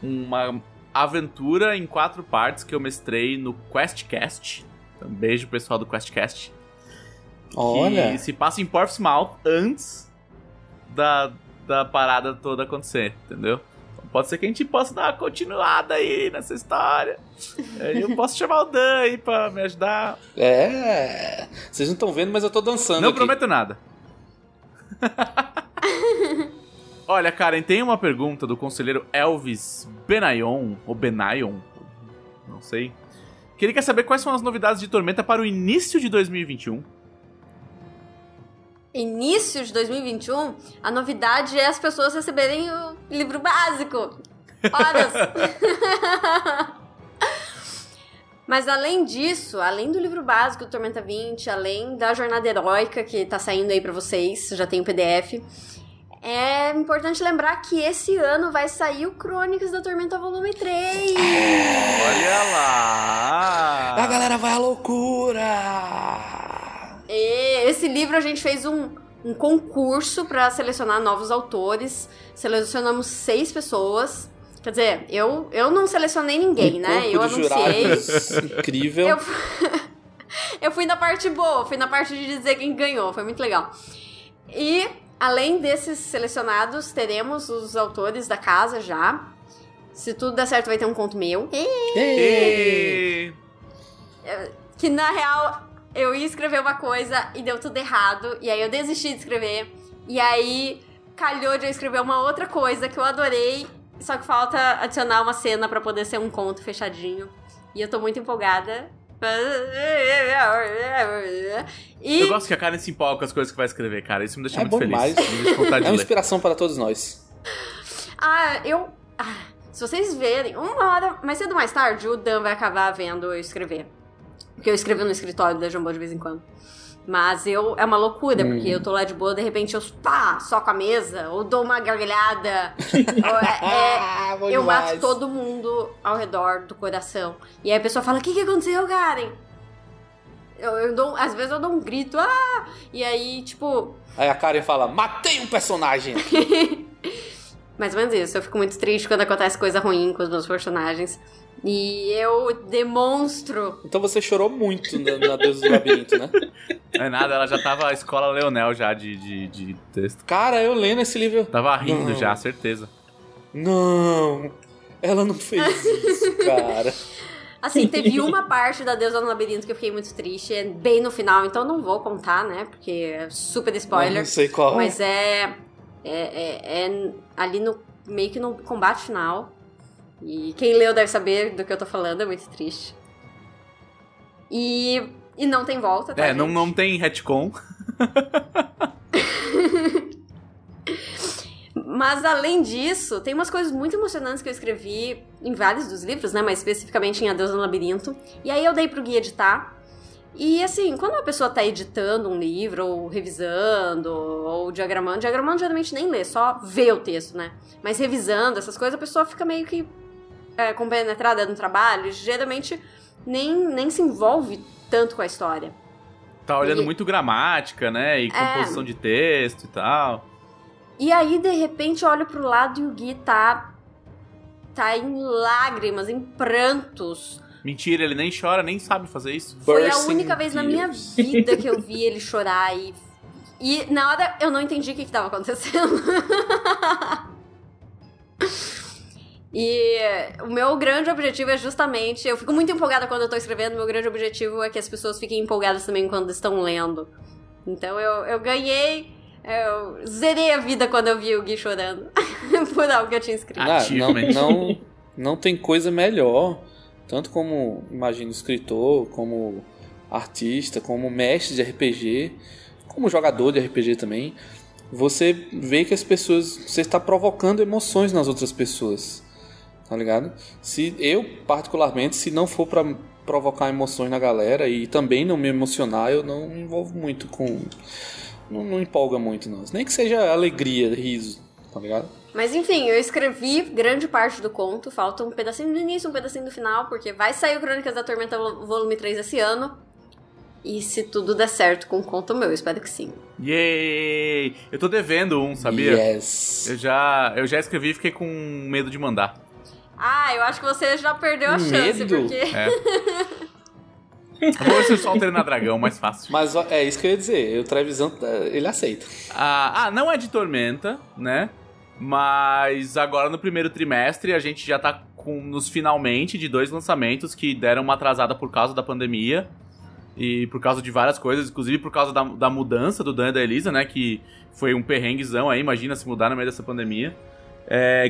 Uma aventura em 4 partes que eu mestrei no QuestCast. Então, beijo, pessoal do QuestCast. Olha. Que se passa em Portsmouth antes da parada toda acontecer, entendeu? Então, pode ser que a gente possa dar uma continuada aí nessa história. Eu posso chamar o Dan aí pra me ajudar. Vocês não estão vendo, mas eu tô dançando. Não aqui. Prometo nada. Olha, Karen, tem uma pergunta do conselheiro Elvis Benayon, não sei, que ele quer saber quais são as novidades de Tormenta para o início de 2021. Início de 2021, a novidade é as pessoas receberem o livro básico. Horas! Mas além disso, além do livro básico do Tormenta 20, além da Jornada Heroica que tá saindo aí pra vocês, já tem o PDF, é importante lembrar que esse ano vai sair o Crônicas da Tormenta Volume 3. Olha lá! A galera vai à loucura! Esse livro a gente fez um concurso para selecionar novos autores. Selecionamos 6 pessoas. Quer dizer, eu não selecionei ninguém, né? Eu anunciei. Incrível. Eu fui na parte boa, fui na parte de dizer quem ganhou. Foi muito legal. E além desses selecionados, teremos os autores da casa já. Se tudo der certo, vai ter um conto meu. Que na real... Eu ia escrever uma coisa e deu tudo errado, e aí eu desisti de escrever, e aí calhou de eu escrever uma outra coisa que eu adorei, só que falta adicionar uma cena pra poder ser um conto fechadinho, e eu tô muito empolgada. Eu gosto que a Karen se empolga com as coisas que vai escrever, cara, isso me deixa muito feliz. É uma inspiração para todos nós. Se vocês verem, uma hora, mais cedo ou mais tarde, o Dan vai acabar vendo eu escrever. Porque eu escrevo no escritório da Jamô de vez em quando. Mas é uma loucura, porque eu tô lá de boa, de repente eu soco a mesa, ou dou uma gargalhada. Eu mato todo mundo ao redor do coração. E aí a pessoa fala, o que aconteceu, Karen? Às vezes eu dou um grito, E aí, tipo... Aí a Karen fala, matei um personagem! Mais ou menos isso, eu fico muito triste quando acontece coisa ruim com os meus personagens. E eu demonstro. Então você chorou muito na Deusa do Labirinto, né? Não é nada, ela já tava a escola Leonel já de texto. Cara, eu lendo esse livro. Eu tava rindo já, certeza. Não, ela não fez isso, cara. Assim, teve uma parte da Deusa do Labirinto que eu fiquei muito triste, bem no final, então não vou contar, né? Porque é super spoiler. Eu não sei qual. Mas é ali no meio que no combate final. E quem leu deve saber do que eu tô falando, é muito triste. E não tem volta, tá? Não tem retcon. Mas além disso, tem umas coisas muito emocionantes que eu escrevi em vários dos livros, né? Mas especificamente em Adeus no Labirinto. E aí eu dei pro Gui editar. E assim, quando uma pessoa tá editando um livro, ou revisando, ou diagramando geralmente nem lê, só vê o texto, né? Mas revisando essas coisas, a pessoa fica meio que compenetrada no trabalho, e geralmente nem se envolve tanto com a história. Tá olhando muito gramática, né? E composição de texto e tal. E aí, de repente, eu olho pro lado e o Gui tá em lágrimas, em prantos. Mentira, ele nem chora, nem sabe fazer isso. Foi a única vez na minha vida que eu vi ele chorar e na hora eu não entendi o que estava acontecendo. E o meu grande objetivo é justamente... Eu fico muito empolgada quando eu tô escrevendo. Meu grande objetivo é que as pessoas fiquem empolgadas também quando estão lendo. Então eu ganhei... Eu zerei a vida quando eu vi o Gui chorando. Por algo que eu tinha escrito. Não tem coisa melhor. Tanto como, imagino, escritor, como artista, como mestre de RPG, como jogador de RPG também. Você vê que as pessoas... Você está provocando emoções nas outras pessoas. Tá ligado? Se não for pra provocar emoções na galera e também não me emocionar, eu não me envolvo muito com... Não empolga muito, não. Nem que seja alegria, riso, tá ligado? Mas enfim, eu escrevi grande parte do conto. Falta um pedacinho do início, um pedacinho do final, porque vai sair o Crônicas da Tormenta volume 3 esse ano. E se tudo der certo com o conto meu, eu espero que sim. Yay! Eu tô devendo um, sabia? Yes! Eu já escrevi e fiquei com medo de mandar. Ah, eu acho que você já perdeu a chance, porque... Vou ser só o treinar dragão, mais fácil. Mas é isso que eu ia dizer, o Trevisan, ele aceita. Não é de Tormenta, né? Mas agora no primeiro trimestre a gente já tá nos finalmente de 2 lançamentos que deram uma atrasada por causa da pandemia. E por causa de várias coisas, inclusive por causa da mudança do Dan e da Elisa, né? Que foi um perrenguezão aí, imagina se mudar no meio dessa pandemia.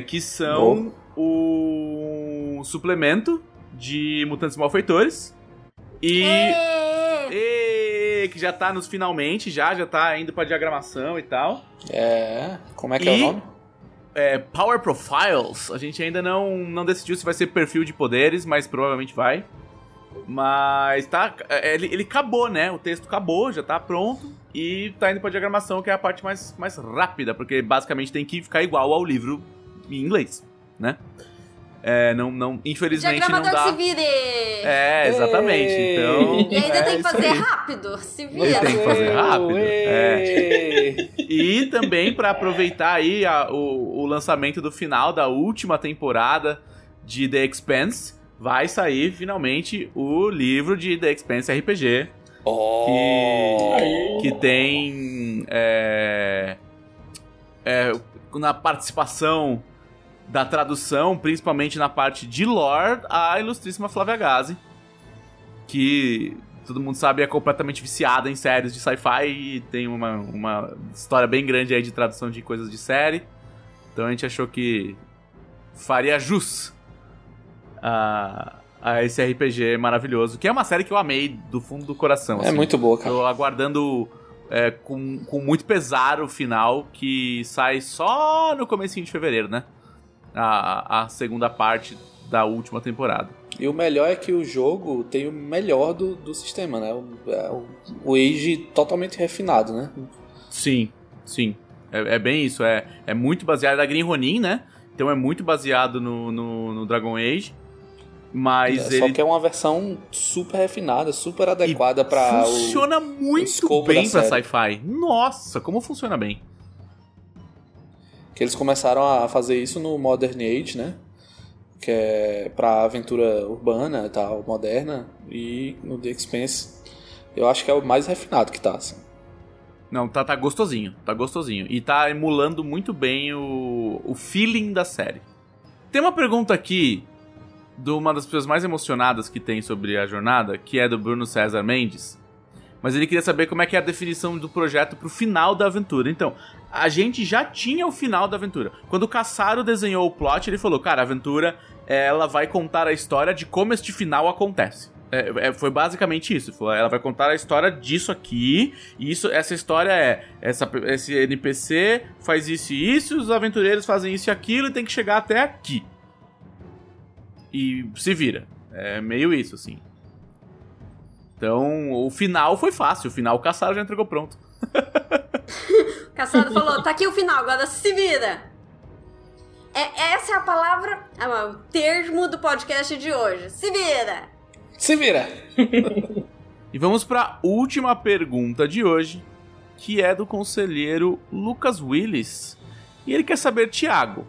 Que são o suplemento de Mutantes Malfeitores. E que já tá nos finalmente, já tá indo pra diagramação e tal. Como é que é o nome? Power Profiles. A gente ainda não decidiu se vai ser perfil de poderes, mas provavelmente vai. Mas tá, ele acabou, né? O texto acabou, já tá pronto e tá indo pra diagramação, que é a parte mais rápida, porque basicamente tem que ficar igual ao livro em inglês, né? Infelizmente não dá... Diagramador, se vire! Exatamente, então... E ainda tem que fazer rápido, se vira! Tem que fazer rápido, E também pra aproveitar aí o lançamento do final da última temporada de The Expanse, vai sair finalmente o livro de The Expanse RPG, que tem na participação da tradução, principalmente na parte de lore, a ilustríssima Flávia Gazi, que todo mundo sabe é completamente viciada em séries de sci-fi e tem uma história bem grande aí de tradução de coisas de série. Então a gente achou que faria jus a esse RPG maravilhoso, que é uma série que eu amei do fundo do coração. É assim, muito boa, cara. Tô aguardando com muito pesar o final, que sai só no comecinho de fevereiro, né? A segunda parte da última temporada. E o melhor é que o jogo tem o melhor do sistema, né? O Age totalmente refinado, né? Sim. É bem isso. É muito baseado na Green Ronin, né? Então é muito baseado no Dragon Age. Mas só que é uma versão super refinada, super adequada para funciona muito bem pra sci-fi. Nossa, como funciona bem. Que eles começaram a fazer isso no Modern Age, né? Que é pra aventura urbana e tal, moderna. E no The Expanse, eu acho que é o mais refinado que tá, assim. Não, tá gostosinho, tá gostosinho. E tá emulando muito bem o feeling da série. Tem uma pergunta aqui de uma das pessoas mais emocionadas que tem sobre a jornada, que é do Bruno César Mendes. Mas ele queria saber como é que é a definição do projeto pro final da aventura. Então, a gente já tinha o final da aventura. Quando o Cassaro desenhou o plot, ele falou, cara, a aventura, ela vai contar a história de como este final acontece. Foi basicamente isso. Ela vai contar a história disso aqui. E isso, essa história é... Esse NPC faz isso e isso, os aventureiros fazem isso e aquilo, e tem que chegar até aqui. E se vira. É meio isso, assim. Então, o final foi fácil. O final, o Cassaro já entregou pronto. O Cassaro falou, tá aqui o final, agora se vira. Essa é a palavra... o termo do podcast de hoje. Se vira. Se vira. E vamos pra última pergunta de hoje, que é do conselheiro Lucas Willis. E ele quer saber, Thiago,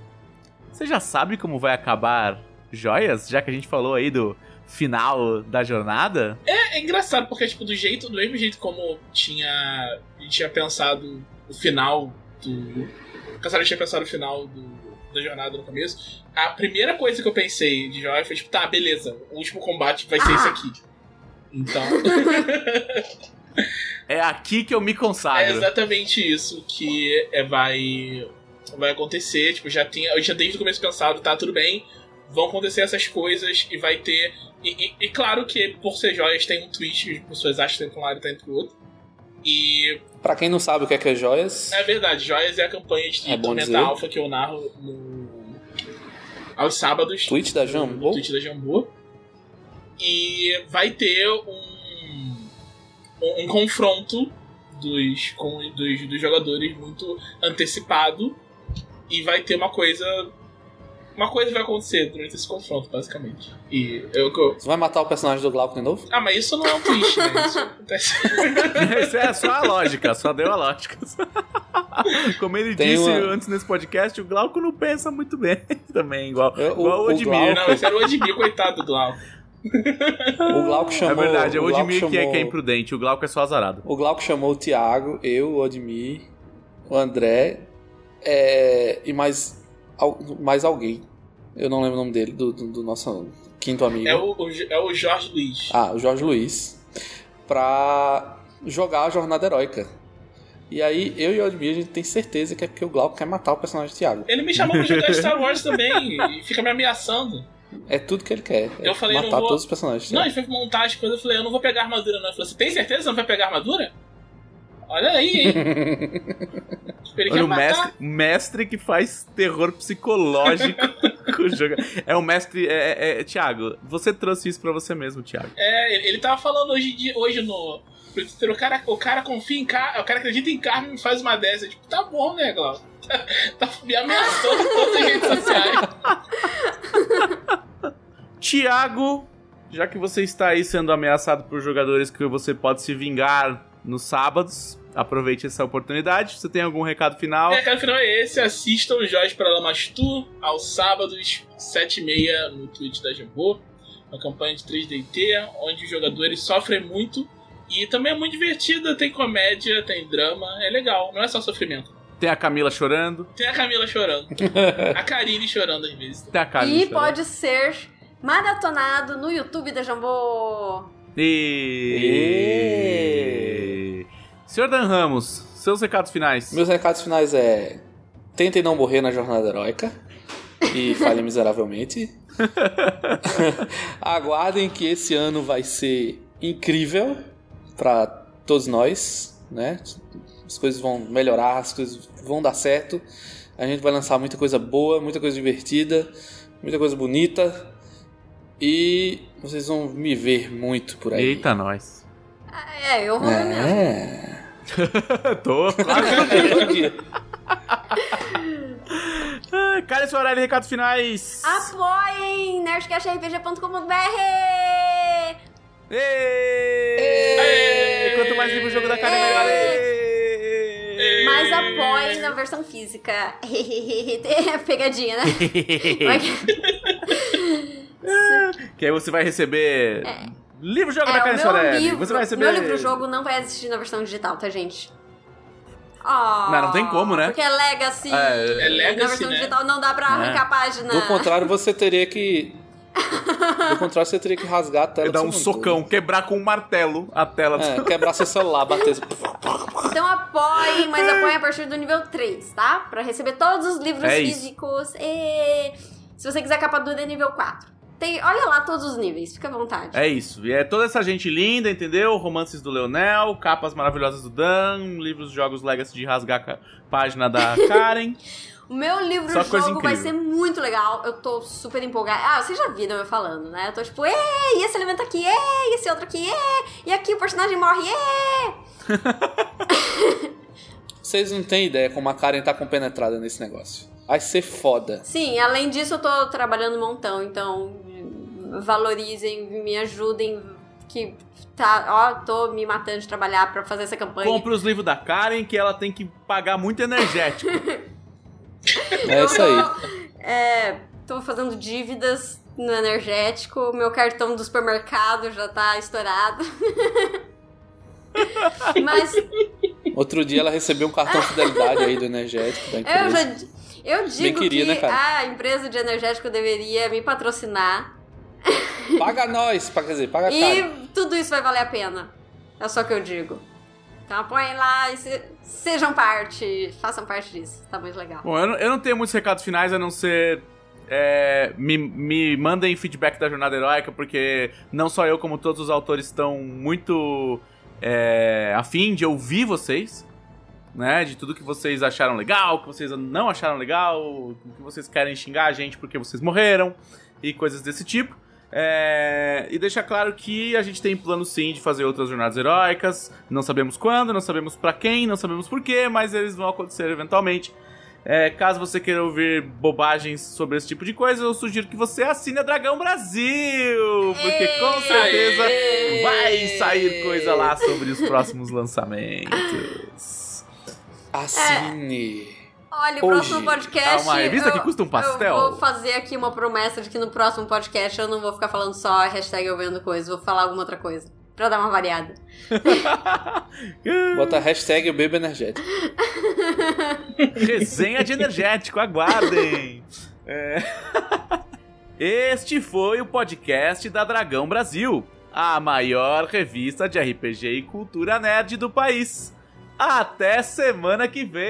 você já sabe como vai acabar Joias? Já que a gente falou aí do final da jornada? É engraçado, porque tipo, do mesmo jeito como a gente tinha pensado o final do... O Cassaro tinha pensado o final da jornada no começo. A primeira coisa que eu pensei de Joia foi tipo, tá, beleza, o último combate vai ser esse aqui. Então... É aqui que eu me consagro. É exatamente isso que vai acontecer. Tipo, eu já desde o começo pensado, tá, tudo bem, vão acontecer essas coisas e vai ter... E claro que, por ser Joias, tem um twist, as pessoas acham que tem pra um lado e tem pro outro. E... Pra quem não sabe o que é Joias... É verdade, Joias é a campanha de Tormenta Alpha que eu narro aos sábados. Twitch da Jamô. Twitch da Jamô. E vai ter um confronto dos jogadores muito antecipado. E vai ter uma coisa... Uma coisa vai acontecer durante esse confronto, basicamente. Você vai matar o personagem do Glauco de novo? Ah, mas isso não é um twist, né? Isso acontece. Isso é só a lógica, só deu a lógica. Como ele disse antes nesse podcast, o Glauco não pensa muito bem também, igual o Odmir. Não, esse era o Odmir, coitado do Glauco. O Glauco chamou... É verdade, é o Odmir que é imprudente, o Glauco é só azarado. O Glauco chamou o Thiago, eu, o Odmir, o André, e mais alguém. Eu não lembro o nome dele, do nosso quinto amigo. É o Jorge Luiz. Ah, o Jorge Luiz. Pra jogar a Jornada Heroica. E aí, eu e o Admir, a gente tem certeza que é porque o Glauco quer matar o personagem do Thiago. Ele me chamou pra jogar Star Wars também e fica me ameaçando. É tudo que ele quer. Eu falei, matar todos os personagens. Não, ele foi montar as coisas. Eu falei, eu não vou pegar armadura, não. Ele falou, você tem certeza que você não vai pegar armadura? Olha aí, hein? Olha, o mestre que faz terror psicológico com o jogo. É o mestre... Thiago, você trouxe isso pra você mesmo, Thiago. Ele tava falando hoje no... O cara confia em carne, o cara acredita em carne e me faz uma dessa. Tipo, tá bom, né, Glauco? Tá me ameaçando em todas as redes sociais. Thiago, já que você está aí sendo ameaçado por jogadores que você pode se vingar nos sábados, aproveite essa oportunidade. Você tem algum recado final? O recado final é esse: assistam o Jorge para Lamastu aos sábados, 7h30, no Twitch da Jambô, uma campanha de 3DT, onde os jogadores sofrem muito e também é muito divertida. Tem comédia, tem drama, é legal, não é só sofrimento. Tem a Camila chorando. A Karine chorando às vezes. Tem a Karine chorando. Pode ser maratonado no YouTube da Jambô. Senhor Dan Ramos, seus recados finais. Meus recados finais é: tentem não morrer na Jornada Heroica e falhem miseravelmente. Aguardem que esse ano vai ser incrível para todos nós, né? As coisas vão melhorar, as coisas vão dar certo. A gente vai lançar muita coisa boa, muita coisa divertida, muita coisa bonita. E vocês vão me ver muito por aí. Eita, nós. Eu vou ver mesmo. Tô, claro. Karen Soarelli, recados finais. Apoiem nerdcastrpg.com.br. Quanto mais livro o jogo da Karen, melhor. Mas apoiem na versão física. Pegadinha, né? Que aí você vai receber livro-jogo da Karen Soarelli. Você vai receber... Meu livro-jogo não vai existir na versão digital, tá, gente? Não tem como, né? Porque é Legacy. É Legacy, na versão digital não dá pra arrancar a página. Do contrário, você teria que... rasgar a tela. E dar um socão, quebrar com um martelo a tela. Quebrar seu celular, bater... Então apoiem, mas apoiem a partir do nível 3, tá? Pra receber todos os livros físicos. Se você quiser capa dura, é nível 4. Tem, olha lá todos os níveis, fica à vontade. É isso, e é toda essa gente linda, entendeu? Romances do Leonel, capas maravilhosas do Dan, livros, jogos, legacy de rasgar a página da Karen. O meu livro-jogo vai ser muito legal. Eu tô super empolgada. Ah, vocês já viram eu falando, né? Eu tô tipo, e esse elemento aqui, e esse outro aqui, e aqui o personagem morre, Vocês não têm ideia como a Karen tá compenetrada nesse negócio. Vai ser foda. Sim, além disso eu tô trabalhando um montão, então valorizem, me ajudem, que tá, ó, tô me matando de trabalhar pra fazer essa campanha. Compre os livros da Karen, que ela tem que pagar muito energético. É isso aí. Tô fazendo dívidas no energético, meu cartão do supermercado já tá estourado. Mas... Outro dia ela recebeu um cartão fidelidade aí do energético da empresa. Eu digo queria, que a empresa de energético deveria me patrocinar. Paga nós, quer dizer, paga caro. E tudo isso vai valer a pena. É só o que eu digo. Então apoiem lá e sejam parte, façam parte disso. Tá muito legal. Bom, eu não tenho muitos recados finais, a não ser... me mandem feedback da Jornada Heroica, porque não só eu, como todos os autores estão muito... afim de ouvir vocês, né? De tudo que vocês acharam legal, que vocês não acharam legal, que vocês querem xingar a gente porque vocês morreram e coisas desse tipo. E deixar claro que a gente tem plano sim de fazer outras jornadas heróicas. Não sabemos quando, não sabemos pra quem, não sabemos porquê, mas eles vão acontecer eventualmente. Caso você queira ouvir bobagens sobre esse tipo de coisa, eu sugiro que você assine a Dragão Brasil, porque com certeza vai sair coisa lá sobre os próximos lançamentos. Assine. Olha, o próximo podcast... Uma revista que custa um pastel? Eu vou fazer aqui uma promessa de que no próximo podcast eu não vou ficar falando só hashtag eu vendo coisa, vou falar alguma outra coisa, pra dar uma variada. Bota hashtag eu bebo energético. Resenha de energético, aguardem. Este foi o podcast da Dragão Brasil, a maior revista de RPG e cultura nerd do país. Até semana que vem.